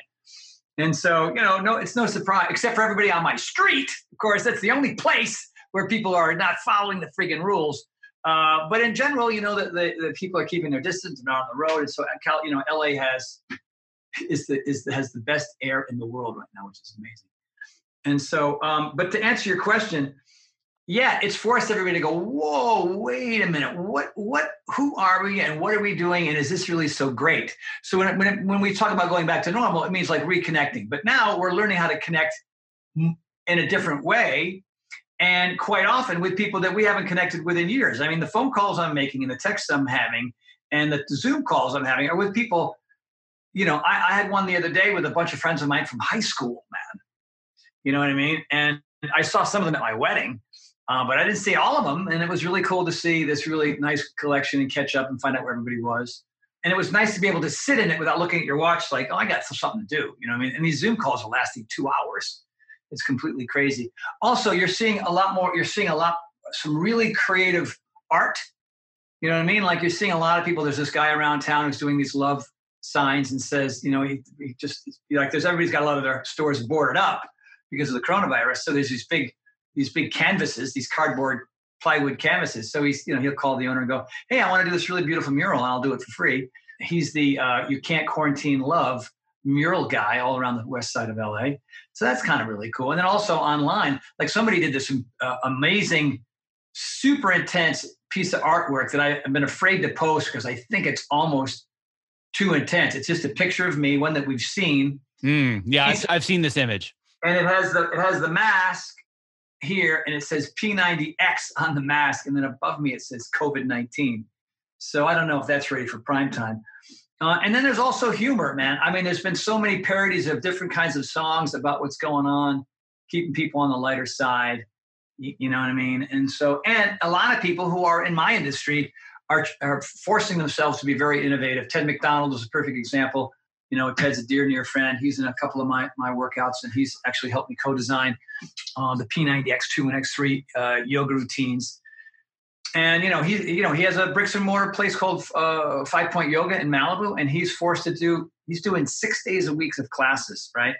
And so, you know, no, it's no surprise, except for everybody on my street. Of course, that's the only place where people are not following the friggin' rules. Uh, but in general, you know, that the, the people are keeping their distance and on the road. And so, Cal, you know, L A has, is the, is the, has the best air in the world right now, which is amazing. And so, um, but to answer your question, yeah, it's forced everybody to go, whoa, wait a minute. What, what, who are we and what are we doing? And is this really so great? So when, when, when we talk about going back to normal, it means like reconnecting, but now we're learning how to connect in a different way. And quite often with people that we haven't connected with in years. I mean, the phone calls I'm making and the texts I'm having and the Zoom calls I'm having are with people, you know, I, I had one the other day with a bunch of friends of mine from high school, man. You know what I mean? And I saw some of them at my wedding, uh, but I didn't see all of them. And it was really cool to see this really nice collection and catch up and find out where everybody was. And it was nice to be able to sit in it without looking at your watch like, oh, I got something to do. You know what I mean? And these Zoom calls are lasting two hours. It's completely crazy. Also, you're seeing a lot more, you're seeing a lot, some really creative art. You know what I mean? Like you're seeing a lot of people, there's this guy around town who's doing these love signs and says, you know, he, he just, like there's, everybody's got a lot of their stores boarded up because of the coronavirus. So there's these big, these big canvases, these cardboard plywood canvases. So he's, you know, he'll call the owner and go, hey, I want to do this really beautiful mural, and I'll do it for free. He's the, uh, you can't quarantine love mural guy all around the west side of L A. So that's kind of really cool. And then also online, like somebody did this uh, amazing, super intense piece of artwork that I've been afraid to post because I think it's almost too intense. It's just a picture of me, one that we've seen. Mm, yeah, I've, I've seen this image. And it has the it has the mask here, and it says P ninety X on the mask, and then above me it says COVID nineteen. So I don't know if that's ready for prime time. Uh, and then there's also humor, man. I mean, there's been so many parodies of different kinds of songs about what's going on, keeping people on the lighter side. You, you know what I mean? And so, and a lot of people who are in my industry are are forcing themselves to be very innovative. Ted McDonald is a perfect example. You know, Ted's a dear, near friend. He's in a couple of my, my workouts, and he's actually helped me co-design uh, the P ninety X two and X three uh, yoga routines. And, you know, he you know he has a bricks and mortar place called uh, Five Point Yoga in Malibu, and he's forced to do, he's doing six days a week of classes, right?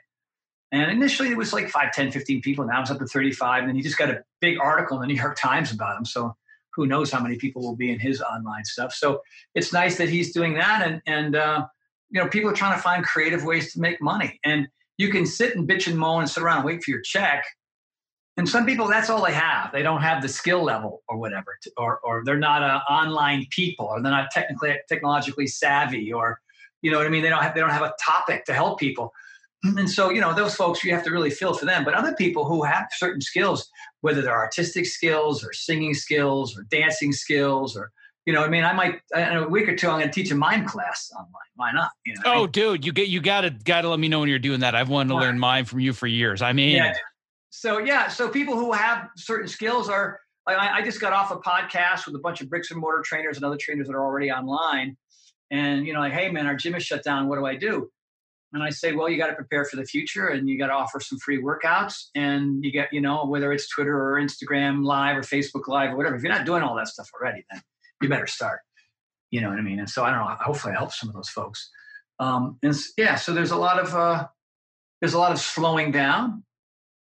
And initially it was like five, ten, fifteen people. Now it's up to thirty-five, and he just got a big article in the New York Times about him. So who knows how many people will be in his online stuff. So it's nice that he's doing that, and, and uh you know, people are trying to find creative ways to make money. And you can sit and bitch and moan and sit around and wait for your check. And some people, that's all they have. They don't have the skill level or whatever, to, or or they're not uh, online people, or they're not technically technologically savvy, or, you know what I mean? They don't have, they don't have a topic to help people. And so, you know, those folks, you have to really feel for them. But other people who have certain skills, whether they're artistic skills or singing skills or dancing skills or, you know, I mean, I might, in a week or two, I'm going to teach a mime class online. Why not? You know, oh, I mean, dude, you get, you got to, got to let me know when you're doing that. I've wanted to learn mime from you for years. I mean, yeah. So yeah, so people who have certain skills are, like, I, I just got off a podcast with a bunch of bricks and mortar trainers and other trainers that are already online. And, you know, like, hey man, our gym is shut down. What do I do? And I say, well, you got to prepare for the future, and you got to offer some free workouts, and you get, you know, whether it's Twitter or Instagram Live or Facebook Live or whatever, if you're not doing all that stuff already, then you better start, you know what I mean? And so I don't know, hopefully I help some of those folks. Um, and yeah, so there's a lot of, uh, there's a lot of slowing down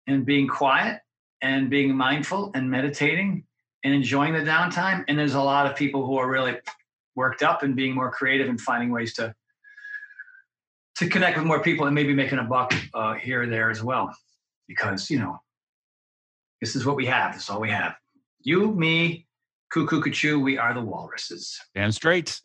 and being quiet and being mindful and meditating and enjoying the downtime. And there's a lot of people who are really worked up and being more creative and finding ways to, to connect with more people and maybe making a buck uh, here or there as well, because, you know, this is what we have. This is all we have. You, me, cuckoo, cuckoo, we are the walruses. Damn straight.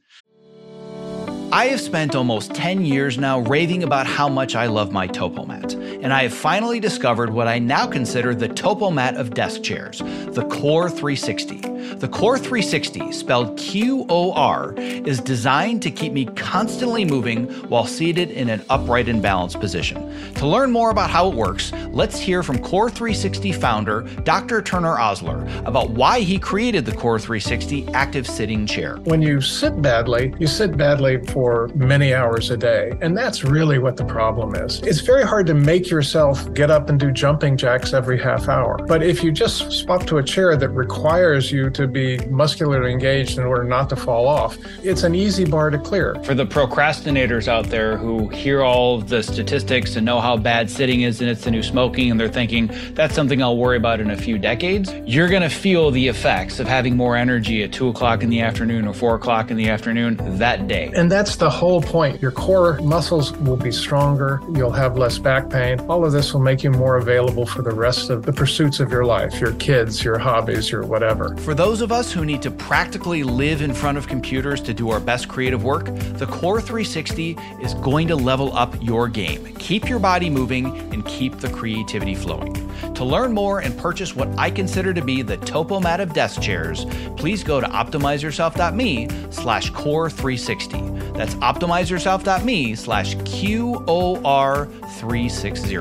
I have spent almost ten years now raving about how much I love my TopoMat, and I have finally discovered what I now consider the TopoMat of desk chairs, the Core three sixty. The Core three sixty, spelled Q O R, is designed to keep me constantly moving while seated in an upright and balanced position. To learn more about how it works, let's hear from Core three sixty founder Doctor Turner Osler about why he created the Core three sixty active sitting chair. When you sit badly, you sit badly for for many hours a day. And that's really what the problem is. It's very hard to make yourself get up and do jumping jacks every half hour. But if you just swap to a chair that requires you to be muscularly engaged in order not to fall off, it's an easy bar to clear. For the procrastinators out there who hear all the statistics and know how bad sitting is and it's the new smoking, and they're thinking, that's something I'll worry about in a few decades, you're going to feel the effects of having more energy at two o'clock in the afternoon or four o'clock in the afternoon that day. And that's That's the whole point. Your core muscles will be stronger. You'll have less back pain. All of this will make you more available for the rest of the pursuits of your life, your kids, your hobbies, your whatever. For those of us who need to practically live in front of computers to do our best creative work, the Core three sixty is going to level up your game. Keep your body moving and keep the creativity flowing. To learn more and purchase what I consider to be the TopoMat of desk chairs, please go to optimize yourself dot me slash core three sixty. That's optimize yourself dot me slash Q O R three sixty.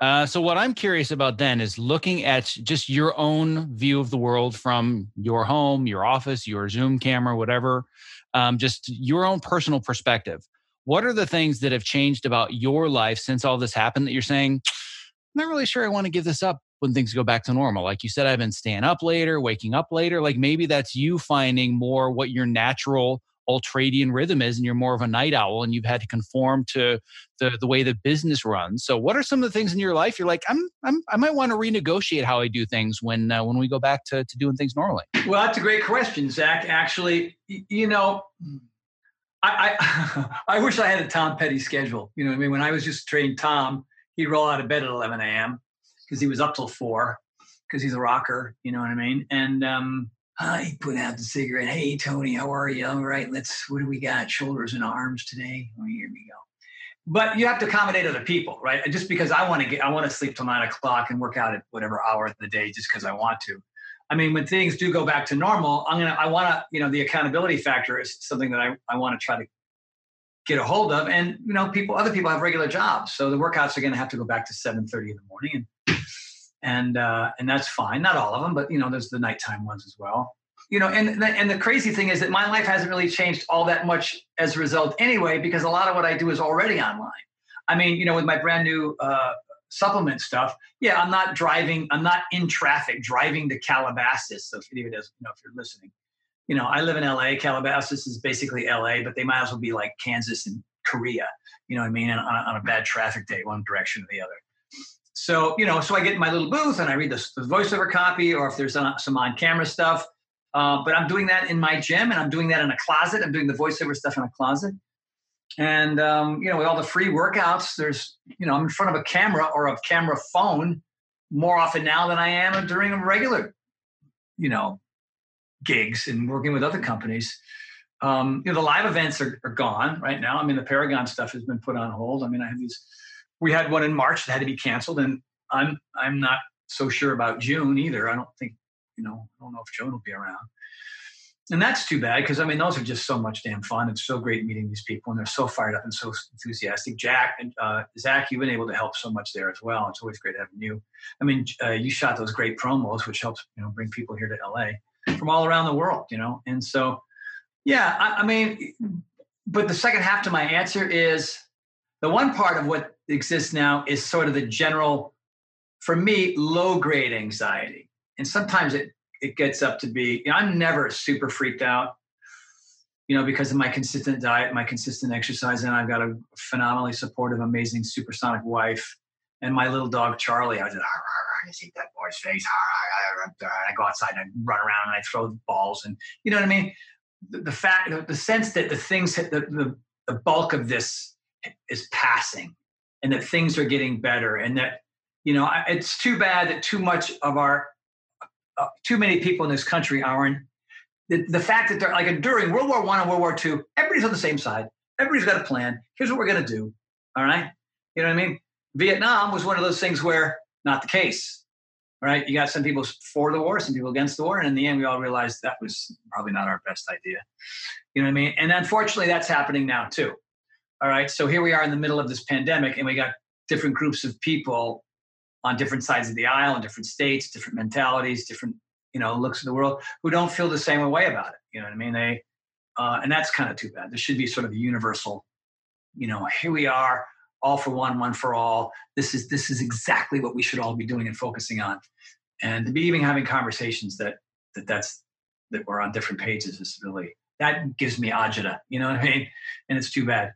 Uh, so what I'm curious about then is looking at just your own view of the world from your home, your office, your Zoom camera, whatever, um, just your own personal perspective. What are the things that have changed about your life since all this happened that you're saying, I'm not really sure I want to give this up when things go back to normal? Like you said, I've been staying up later, waking up later. Like maybe that's you finding more what your natural ultradian rhythm is, and you're more of a night owl, and you've had to conform to the, the way the business runs. So what are some of the things in your life you're like, I'm, I'm I might want to renegotiate how I do things when uh, when we go back to, to doing things normally? Well, that's a great question, Zach. Actually, you know, I, I I wish I had a Tom Petty schedule. You know what I mean? When I was just training Tom, he'd roll out of bed at eleven a.m. because he was up till four because he's a rocker. You know what I mean? And um, I put out the cigarette. Hey, Tony, how are you? All right, let's, what do we got? Shoulders and arms today. Oh, here we go. But you have to accommodate other people, right? And just because I want to get, I want to sleep till nine o'clock and work out at whatever hour of the day just because I want to. I mean, when things do go back to normal, I'm going to, I want to, you know, the accountability factor is something that I, I want to try to get a hold of. And, you know, people, other people have regular jobs. So the workouts are going to have to go back to seven thirty in the morning. And, and, uh, and that's fine. Not all of them, but you know, there's the nighttime ones as well, you know, and, and the crazy thing is that my life hasn't really changed all that much as a result anyway, because a lot of what I do is already online. I mean, you know, with my brand new, uh, supplement stuff. Yeah, I'm not driving. I'm not in traffic driving to Calabasas. So if anybody doesn't know, if you're listening, you know, I live in L A. Calabasas is basically L A, but they might as well be like Kansas and Korea. You know what I mean? On, on a bad traffic day, one direction or the other. So, you know, so I get in my little booth and I read the, the voiceover copy, or if there's some on camera stuff. Uh, but I'm doing that in my gym, and I'm doing that in a closet. I'm doing the voiceover stuff in a closet. And, um, you know, with all the free workouts, there's, you know, I'm in front of a camera or a camera phone more often now than I am during regular, you know, gigs and working with other companies. Um, you know, the live events are, are gone right now. I mean, the Paragon stuff has been put on hold. I mean, I have these, we had one in March that had to be canceled, and I'm, I'm not so sure about June either. I don't think, you know, I don't know if Joan will be around. And that's too bad, because, I mean, those are just so much damn fun. It's so great meeting these people, and they're so fired up and so enthusiastic. Jack and uh, Zach, you've been able to help so much there as well. It's always great having you. I mean, uh, you shot those great promos, which helps, you know, bring people here to L A from all around the world, you know. And so, yeah, I, I mean, But the second half to my answer is the one part of what exists now is sort of the general, for me, low-grade anxiety. And sometimes it, it gets up to be, you know, I'm never super freaked out, you know, because of my consistent diet, my consistent exercise, and I've got a phenomenally supportive, amazing, supersonic wife. And my little dog, Charlie, I just, I see that boy's face. And I go outside and I run around and I throw balls. And you know what I mean? The, the fact, the sense that the things, the, the, the bulk of this is passing and that things are getting better. And that, you know, it's too bad that too much of our, uh, too many people in this country aren't. The, the fact that they're like during World War One and World War Two, everybody's on the same side. Everybody's got a plan. Here's what we're going to do. All right. You know what I mean? Vietnam was one of those things where not the case, right? You got some people for the war, some people against the war. And in the end, we all realized that was probably not our best idea. You know what I mean? And unfortunately, that's happening now too. All right. So here we are in the middle of this pandemic and we got different groups of people on different sides of the aisle, in different states, different mentalities, different, you know, looks of the world who don't feel the same way about it. You know what I mean? They, uh, and that's kind of too bad. There should be sort of a universal, you know, here we are. All for one, one for all. This is this is exactly what we should all be doing and focusing on, and to be even having conversations that that that's that we're on different pages is really that gives me agita. You know what I mean? And it's too bad.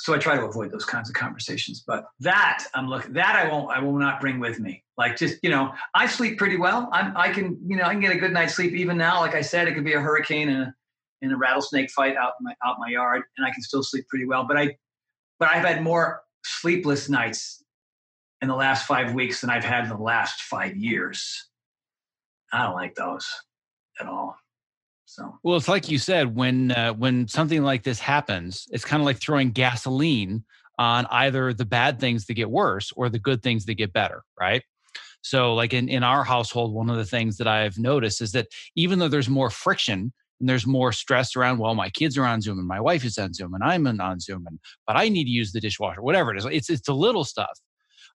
So I try to avoid those kinds of conversations. But that I'm looking that I won't I will not bring with me. Like just you know I sleep pretty well. I'm I can you know I can get a good night's sleep even now. Like I said, it could be a hurricane and a and a rattlesnake fight out in my out in my yard, and I can still sleep pretty well. But I but I've had more sleepless nights in the last five weeks than I've had in the last five years. I don't like those at all. So, well, it's like you said, when, uh, when something like this happens, it's kind of like throwing gasoline on either the bad things that get worse or the good things that get better. Right. So like in, in our household, one of the things that I've noticed is that even though there's more friction, and there's more stress around, well, my kids are on Zoom and my wife is on Zoom and I'm on Zoom, and but I need to use the dishwasher, whatever it is. It's, it's the little stuff.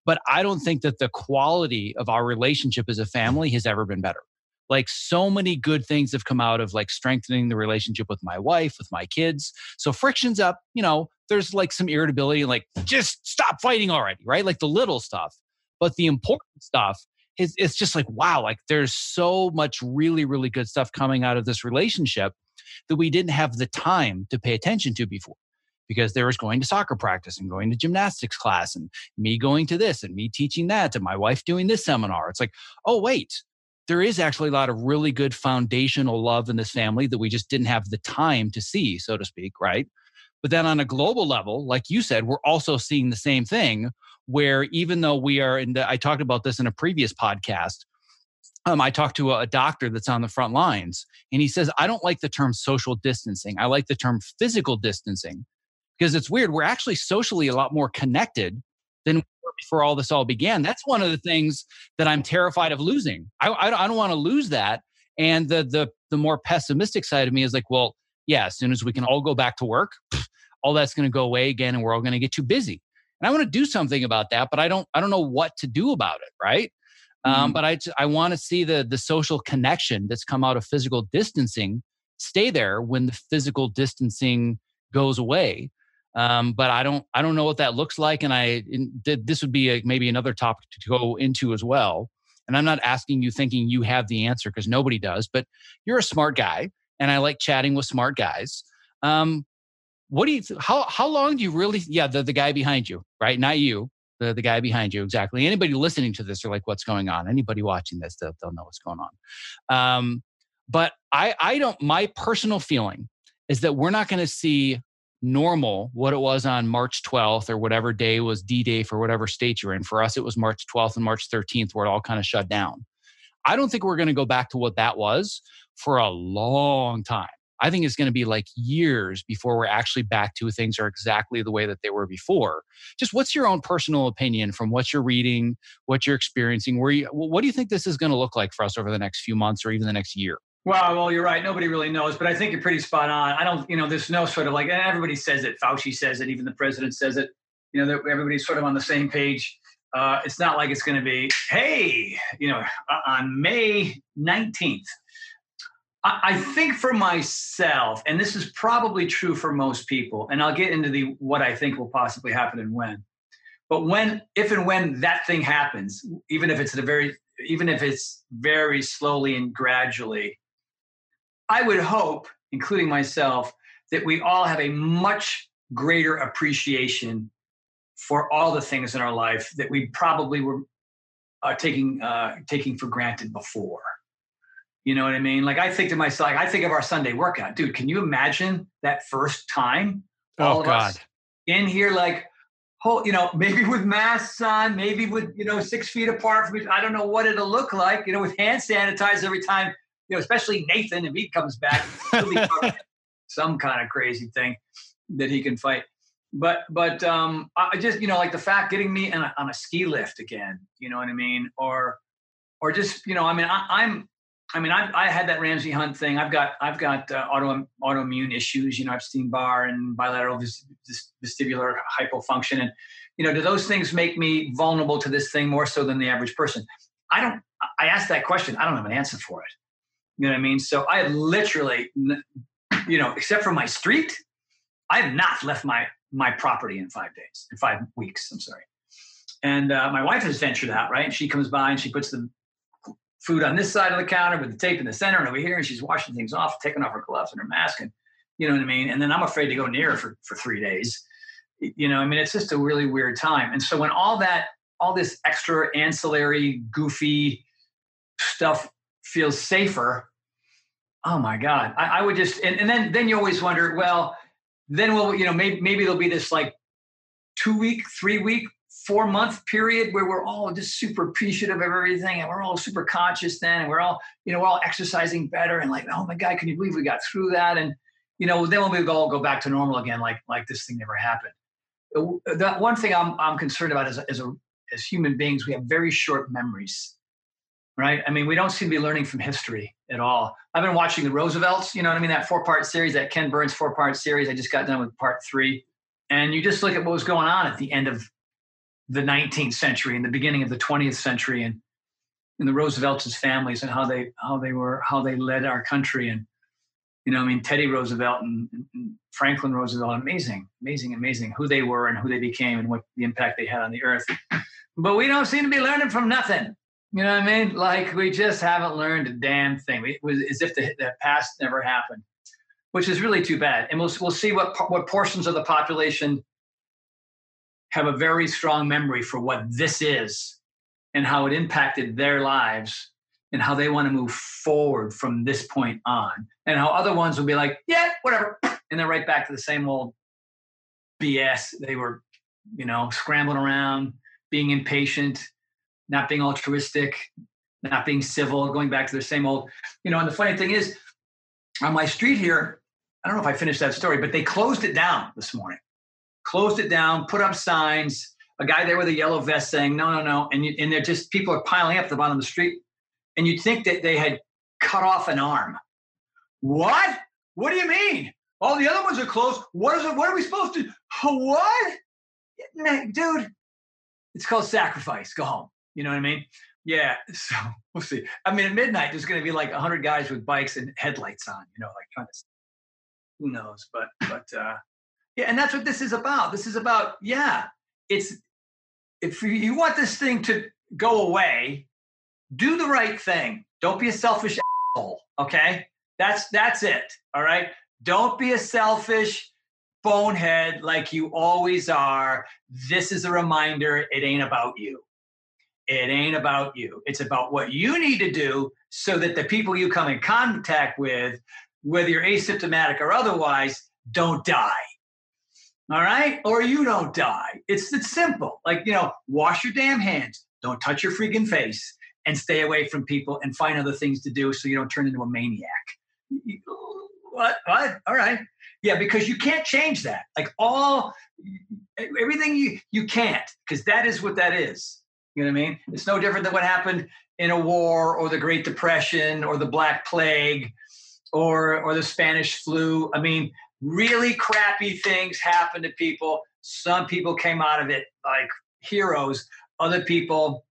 But I don't think that the quality of our relationship as a family has ever been better. Like so many good things have come out of like strengthening the relationship with my wife, with my kids. So friction's up, you know, there's like some irritability, like just stop fighting already, right? Like the little stuff. But the important stuff, it's just like, wow, like there's so much really, really good stuff coming out of this relationship that we didn't have the time to pay attention to before, because there was going to soccer practice and going to gymnastics class and me going to this and me teaching that and my wife doing this seminar. It's like, oh, wait, there is actually a lot of really good foundational love in this family that we just didn't have the time to see, so to speak, right? But then on a global level, like you said, we're also seeing the same thing where even though we are in the, I talked about this in a previous podcast, um, I talked to a, a doctor that's on the front lines and he says, I don't like the term social distancing. I like the term physical distancing, because it's weird. We're actually socially a lot more connected than we were before all this all began. That's one of the things that I'm terrified of losing. I, I, I don't want to lose that. And the, the, the more pessimistic side of me is like, well, yeah, as soon as we can all go back to work, pff, all that's going to go away again and we're all going to get too busy. And I want to do something about that, but I don't I don't know what to do about it, right? Mm-hmm. Um, but I, I want to see the the social connection that's come out of physical distancing stay there when the physical distancing goes away. Um, but I don't I don't know what that looks like. And I in, th- this would be a, maybe another topic to go into as well. And I'm not asking you thinking you have the answer, because nobody does, but you're a smart guy and I like chatting with smart guys. Um, What do you, th- how how long do you really, yeah, the, the guy behind you, right? Not you, the, the guy behind you, exactly. Anybody listening to this are like, what's going on? Anybody watching this, they'll, they'll know what's going on. Um, but I, I don't, my personal feeling is that we're not going to see normal what it was on March twelfth or whatever day was D-Day for whatever state you're in. For us, it was March twelfth and March thirteenth where it all kind of shut down. I don't think we're going to go back to what that was for a long time. I think it's going to be like years before we're actually back to things are exactly the way that they were before. Just what's your own personal opinion from what you're reading, what you're experiencing? Where you, what do you think this is going to look like for us over the next few months or even the next year? Well, well, you're right. Nobody really knows, but I think you're pretty spot on. I don't, you know, there's no sort of like, and everybody says it. Fauci says it. Even the president says it. You know, everybody's sort of on the same page. Uh, it's not like it's going to be, hey, you know, on May nineteenth. I think for myself, and this is probably true for most people, and I'll get into the what I think will possibly happen and when. But when, if and when that thing happens, even if it's at a very, even if it's very slowly and gradually, I would hope, including myself, that we all have a much greater appreciation for all the things in our life that we probably were uh, taking uh, taking for granted before. You know what I mean? Like I think to myself, like I think of our Sunday workout, dude. Can you imagine that first time? All oh, of God. Us in here, like, whole, you know, maybe with masks on, maybe with, you know, six feet apart from each. I don't know what it'll look like, you know, with hand sanitizer every time, you know, especially Nathan, if he comes back, he'll be some kind of crazy thing that he can fight. But, but um, I just, you know, like the fact getting me on a, on a ski lift again, you know what I mean? Or, or just, you know, I mean, I, I'm, I mean, I, I had that Ramsey Hunt thing. I've got, I've got uh, auto autoimmune issues, you know, Epstein Barr and bilateral vis, vis, vestibular hypofunction, and you know, do those things make me vulnerable to this thing more so than the average person? I don't. I asked that question. I don't have an answer for it. You know what I mean? So I literally, you know, except for my street, I have not left my my property in five days, in five weeks. I'm sorry. And uh, my wife has ventured out, right? She comes by and she puts the food on this side of the counter with the tape in the center and over here, and she's washing things off, taking off her gloves and her mask, and you know what I mean? And then I'm afraid to go near her for, for three days. You know, I mean, it's just a really weird time. And so when all that, all this extra ancillary, goofy stuff feels safer, oh my God, I, I would just, and, and then, then you always wonder, well, then we'll, you know, maybe, maybe there'll be this like two week, three week, four month period where we're all just super appreciative of everything, and we're all super conscious then, and we're all, you know, we're all exercising better, and like, oh my God, can you believe we got through that? And, you know, then we'll all go back to normal again, like like this thing never happened. The one thing I'm I'm concerned about is as a as human beings, we have very short memories, right? I mean, we don't seem to be learning from history at all. I've been watching the Roosevelts, you know what I mean? That four part series, that Ken Burns four part series. I just got done with part three, and you just look at what was going on at the end of the nineteenth century and the beginning of the twentieth century, and and the Roosevelts' families and how they how they were how they led our country. And you know, I mean, Teddy Roosevelt and, and Franklin Roosevelt, amazing, amazing, amazing who they were and who they became and what the impact they had on the earth. But we don't seem to be learning from nothing. You know what I mean? Like we just haven't learned a damn thing. It was as if the, the past never happened, which is really too bad. And we'll we'll see what what portions of the population have a very strong memory for what this is and how it impacted their lives and how they want to move forward from this point on, and how other ones will be like, yeah, whatever. And they're right back to the same old B S. They were, you know, scrambling around, being impatient, not being altruistic, not being civil, going back to their same old, you know, and the funny thing is on my street here, I don't know if I finished that story, but they closed it down this morning. Closed it down, put up signs, a guy there with a yellow vest saying, no, no, no. And, you, and they're just, people are piling up at the bottom of the street. And you'd think that they had cut off an arm. What? What do you mean? All the other ones are closed. What is it? What are we supposed to do? What? Dude, it's called sacrifice. Go home. You know what I mean? Yeah. So we'll see. I mean, at midnight, there's going to be like a hundred guys with bikes and headlights on, you know, like trying to, who knows? But, but, uh, yeah, and that's what this is about. This is about, yeah, it's if you want this thing to go away, do the right thing. Don't be a selfish asshole, okay? That's that's it, all right? Don't be a selfish bonehead like you always are. This is a reminder, it ain't about you. It ain't about you. It's about what you need to do so that the people you come in contact with, whether you're asymptomatic or otherwise, don't die. All right? Or you don't die. It's, it's simple. Like, you know, wash your damn hands. Don't touch your freaking face, and stay away from people and find other things to do so you don't turn into a maniac. What? What? All right. Yeah, because you can't change that. Like all, everything you, you can't, because that is what that is. You know what I mean? It's no different than what happened in a war or the Great Depression or the Black Plague or or the Spanish flu. I mean, really crappy things happen to people. Some people came out of it like heroes. Other people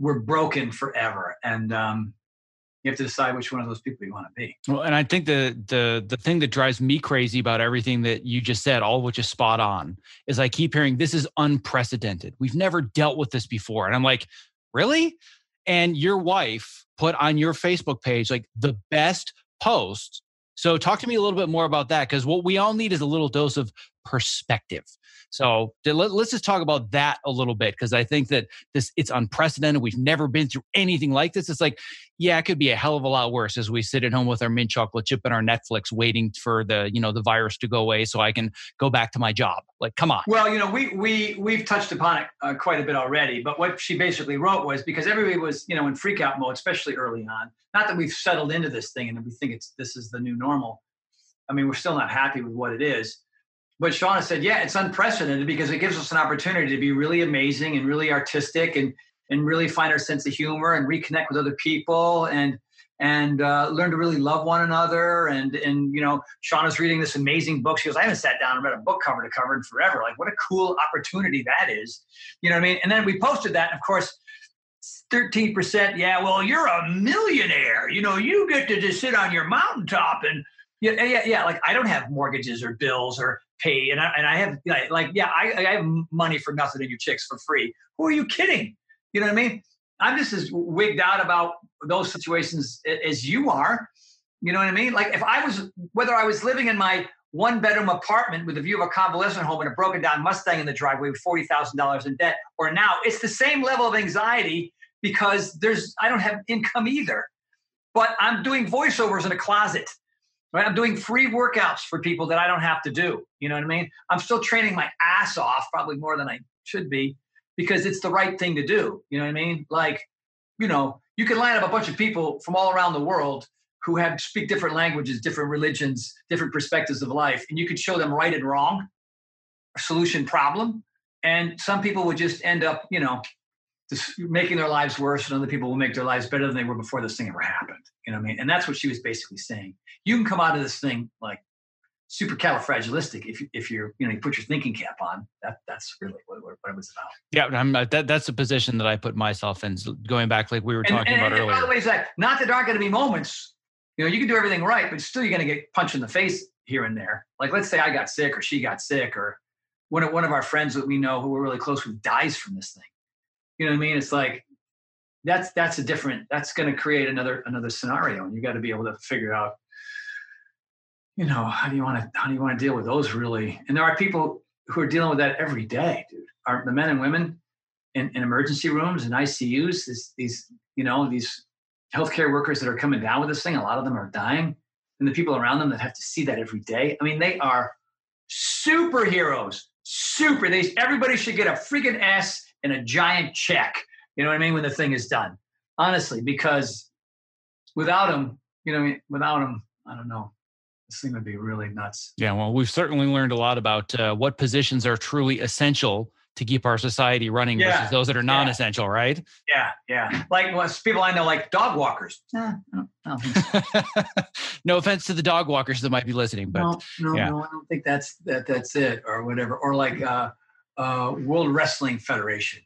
were broken forever. And um, you have to decide which one of those people you want to be. Well, and I think the the the thing that drives me crazy about everything that you just said, all of which is spot on, is I keep hearing, this is unprecedented. We've never dealt with this before. And I'm like, really? And your wife put on your Facebook page, like, the best post. So talk to me a little bit more about that, because what we all need is a little dose of perspective. So let's just talk about that a little bit, because I think that this, it's unprecedented. We've never been through anything like this. It's like, yeah, it could be a hell of a lot worse as we sit at home with our mint chocolate chip and our Netflix waiting for the, you know, the virus to go away so I can go back to my job. Like, come on. Well, you know, we, we, we've touched upon it uh, quite a bit already, but what she basically wrote was, because everybody was, you know, in freak out mode, especially early on, not that we've settled into this thing and that we think it's, this is the new normal. I mean, we're still not happy with what it is. But Shauna said, yeah, it's unprecedented because it gives us an opportunity to be really amazing and really artistic and and really find our sense of humor and reconnect with other people and and uh, learn to really love one another. And, and you know, Shauna's reading this amazing book. She goes, I haven't sat down and read a book cover to cover in forever. Like, what a cool opportunity that is. You know what I mean? And then we posted that. And, of course, thirteen percent, yeah, well, you're a millionaire. You know, you get to just sit on your mountaintop and, yeah, yeah, yeah. Like, I don't have mortgages or bills or pay. And I, and I have like, like yeah, I, I have money for nothing and your chicks for free. Who are you kidding? You know what I mean? I'm just as wigged out about those situations as you are. You know what I mean? Like, if I was, whether I was living in my one bedroom apartment with a view of a convalescent home and a broken down Mustang in the driveway with forty thousand dollars in debt, or now, it's the same level of anxiety because there's, I don't have income either, but I'm doing voiceovers in a closet. Right? I'm doing free workouts for people that I don't have to do. You know what I mean? I'm still training my ass off, probably more than I should be, because it's the right thing to do. You know what I mean? Like, you know, you can line up a bunch of people from all around the world who have speak different languages, different religions, different perspectives of life, and you could show them right and wrong, solution, problem. And some people would just end up, you know, just making their lives worse, and other people will make their lives better than they were before this thing ever happened. You know what I mean? And that's what she was basically saying. You can come out of this thing like super califragilistic if you, if you're, you know, you put your thinking cap on. That that's really what, what it was about. Yeah, I'm not, that that's the position that I put myself in. Going back, like we were talking and, and, about and earlier. And by the way, Zach, not that there aren't going to be moments. You know, you can do everything right, but still you're going to get punched in the face here and there. Like, let's say I got sick, or she got sick, or one of one of our friends that we know who we're really close with dies from this thing. You know what I mean? It's like, that's, that's a different, that's going to create another, another scenario. And you got to be able to figure out, you know, how do you want to, how do you want to deal with those really? And there are people who are dealing with that every day, dude. Are the men and women in, in emergency rooms and I C Us, this, these, you know, these healthcare workers that are coming down with this thing, a lot of them are dying. And the people around them that have to see that every day. I mean, they are superheroes, super. They, everybody should get a freaking ass and a giant check, you know what I mean, when the thing is done, honestly, because without them, you know, without them, I don't know, this thing would be really nuts. Yeah, well, we've certainly learned a lot about uh, what positions are truly essential to keep our society running yeah. versus those that are non-essential, yeah. right? Yeah, yeah. Like, well, people I know, like dog walkers. Eh, I don't think so. No offense to the dog walkers that might be listening, but no, no, yeah. no I don't think that's that. That's it, or whatever, or like. Uh, Uh, World Wrestling Federation.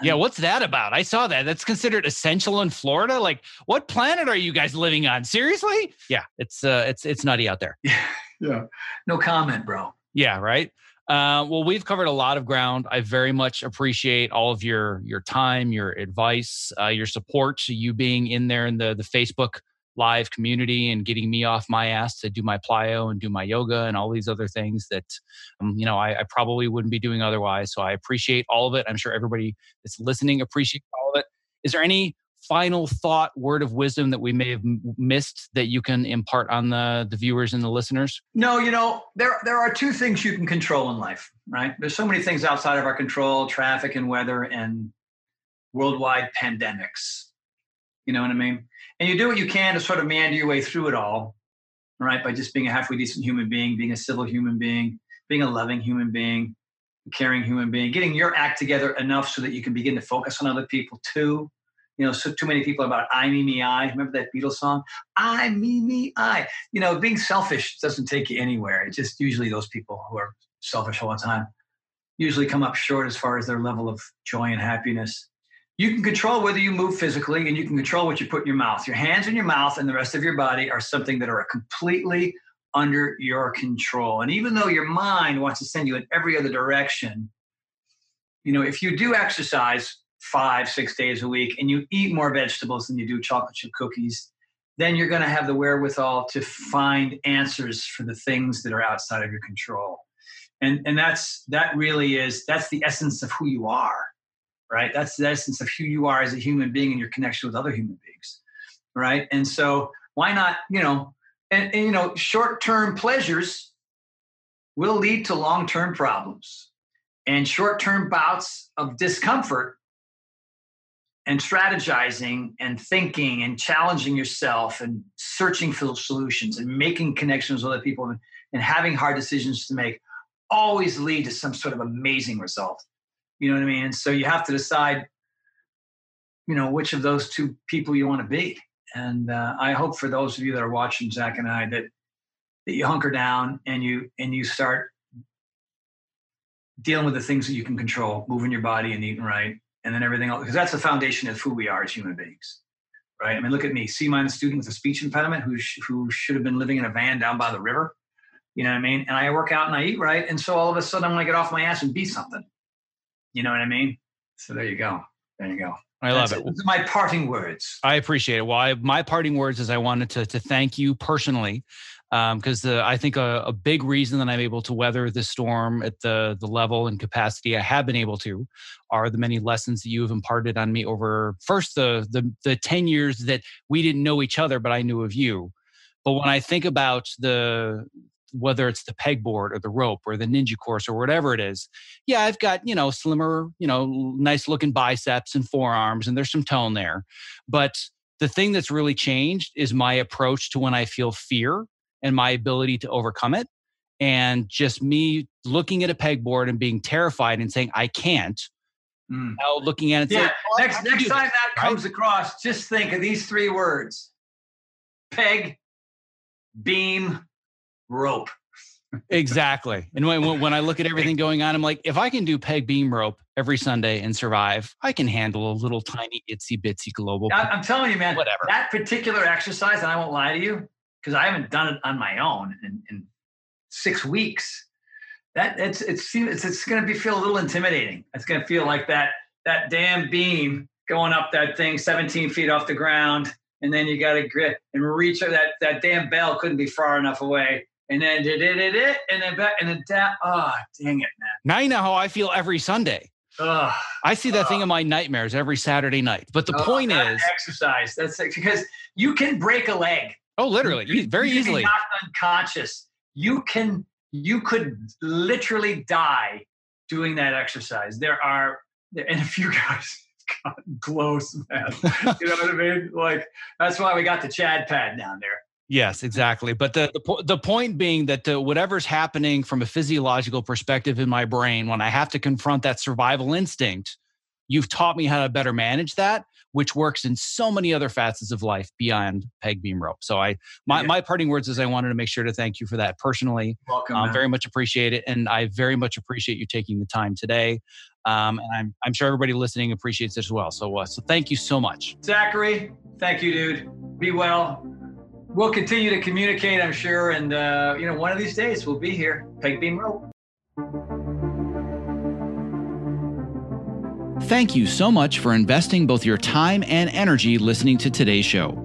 Yeah, what's that about? I saw that. That's considered essential in Florida. Like, what planet are you guys living on? Seriously? Yeah, it's uh, it's it's nutty out there. Yeah, yeah. No comment, bro. Yeah, right. Uh, well, we've covered a lot of ground. I very much appreciate all of your your time, your advice, uh, your support. So you being in there in the the Facebook Live community and getting me off my ass to do my plyo and do my yoga and all these other things that, um, you know, I, I probably wouldn't be doing otherwise. So I appreciate all of it. I'm sure everybody that's listening appreciates all of it. Is there any final thought, word of wisdom that we may have missed that you can impart on the, the viewers and the listeners? No, you know, there there are two things you can control in life, right? There's so many things outside of our control, traffic and weather and worldwide pandemics. You know what I mean? And you do what you can to sort of meander your way through it all, right? By just being a halfway decent human being, being a civil human being, being a loving human being, a caring human being, getting your act together enough so that you can begin to focus on other people too. You know, so too many people are about I, me, me, I. Remember that Beatles song? I, me, me, I. You know, being selfish doesn't take you anywhere. It's just usually those people who are selfish all the time usually come up short as far as their level of joy and happiness. You can control whether you move physically, and you can control what you put in your mouth. Your hands and your mouth and the rest of your body are something that are completely under your control. And even though your mind wants to send you in every other direction, you know, if you do exercise five, six days a week and you eat more vegetables than you do chocolate chip cookies, then you're going to have the wherewithal to find answers for the things that are outside of your control. And and that's that really is, that's the essence of who you are, right? That's the essence of who you are as a human being and your connection with other human beings, right? And so why not, you know, and, and you know, short-term pleasures will lead to long-term problems. And short-term bouts of discomfort and strategizing and thinking and challenging yourself and searching for solutions and making connections with other people and, and having hard decisions to make always lead to some sort of amazing result. You know what I mean? And so you have to decide, you know, which of those two people you want to be. And uh, I hope for those of you that are watching Zach and I that that you hunker down and you and you start dealing with the things that you can control, moving your body and eating right, and then everything else, because that's the foundation of who we are as human beings, right? I mean, look at me, C minus student with a speech impediment who sh- who should have been living in a van down by the river, you know what I mean? And I work out and I eat right, and so all of a sudden I'm going to get off my ass and be something, you know what I mean? So there you go, there you go. I love it. Those are my parting words. I appreciate it. Well, I, my parting words is I wanted to to thank you personally, because um, I think a, a big reason that I'm able to weather this storm at the the level and capacity I have been able to are the many lessons that you have imparted on me over first the the the ten years that we didn't know each other, but I knew of you. But when I think about the whether it's the pegboard or the rope or the ninja course or whatever it is, yeah, I've got, you know, slimmer, you know, nice looking biceps and forearms, and there's some tone there. But the thing that's really changed is my approach to when I feel fear and my ability to overcome it. And just me looking at a pegboard and being terrified and saying, I can't. Mm. Now looking at it. Yeah. Saying, oh, next next time this, that right? comes across, just think of these three words: peg, beam, rope. Exactly. And when when I look at everything going on, I'm like, if I can do peg, beam, rope every Sunday and survive, I can handle a little tiny itsy bitsy global. I'm telling you, man, whatever. That particular exercise, and I won't lie to you, because I haven't done it on my own in, in six weeks. That it's it's it's, it's going to be feel a little intimidating. It's going to feel like that that damn beam going up that thing seventeen feet off the ground, and then you got to grip and reach that that damn bell couldn't be far enough away. And then did it, it, it, and then back, and then down. Oh, dang it, man. Now you know how I feel every Sunday. Ugh, I see that uh, thing in my nightmares every Saturday night. But the uh, point is exercise. That's like, because you can break a leg. Oh, literally. You, very you easily. You're not unconscious. You can, you could literally die doing that exercise. There are, and if you guys got close, man, you know what I mean? Like, that's why we got the Chad pad down there. Yes, exactly. But the the, po- the point being that the, whatever's happening from a physiological perspective in my brain, when I have to confront that survival instinct, you've taught me how to better manage that, which works in so many other facets of life beyond peg, beam, rope. So I, my, yeah. my parting words is I wanted to make sure to thank you for that personally. Welcome. Um, very much appreciate it. And I very much appreciate you taking the time today. Um, and I'm, I'm sure everybody listening appreciates it as well. So, uh, so thank you so much. Zachary, thank you, dude. Be well. We'll continue to communicate, I'm sure. And, uh, you know, one of these days we'll be here. Peg, beam, rope. Thank you so much for investing both your time and energy listening to today's show.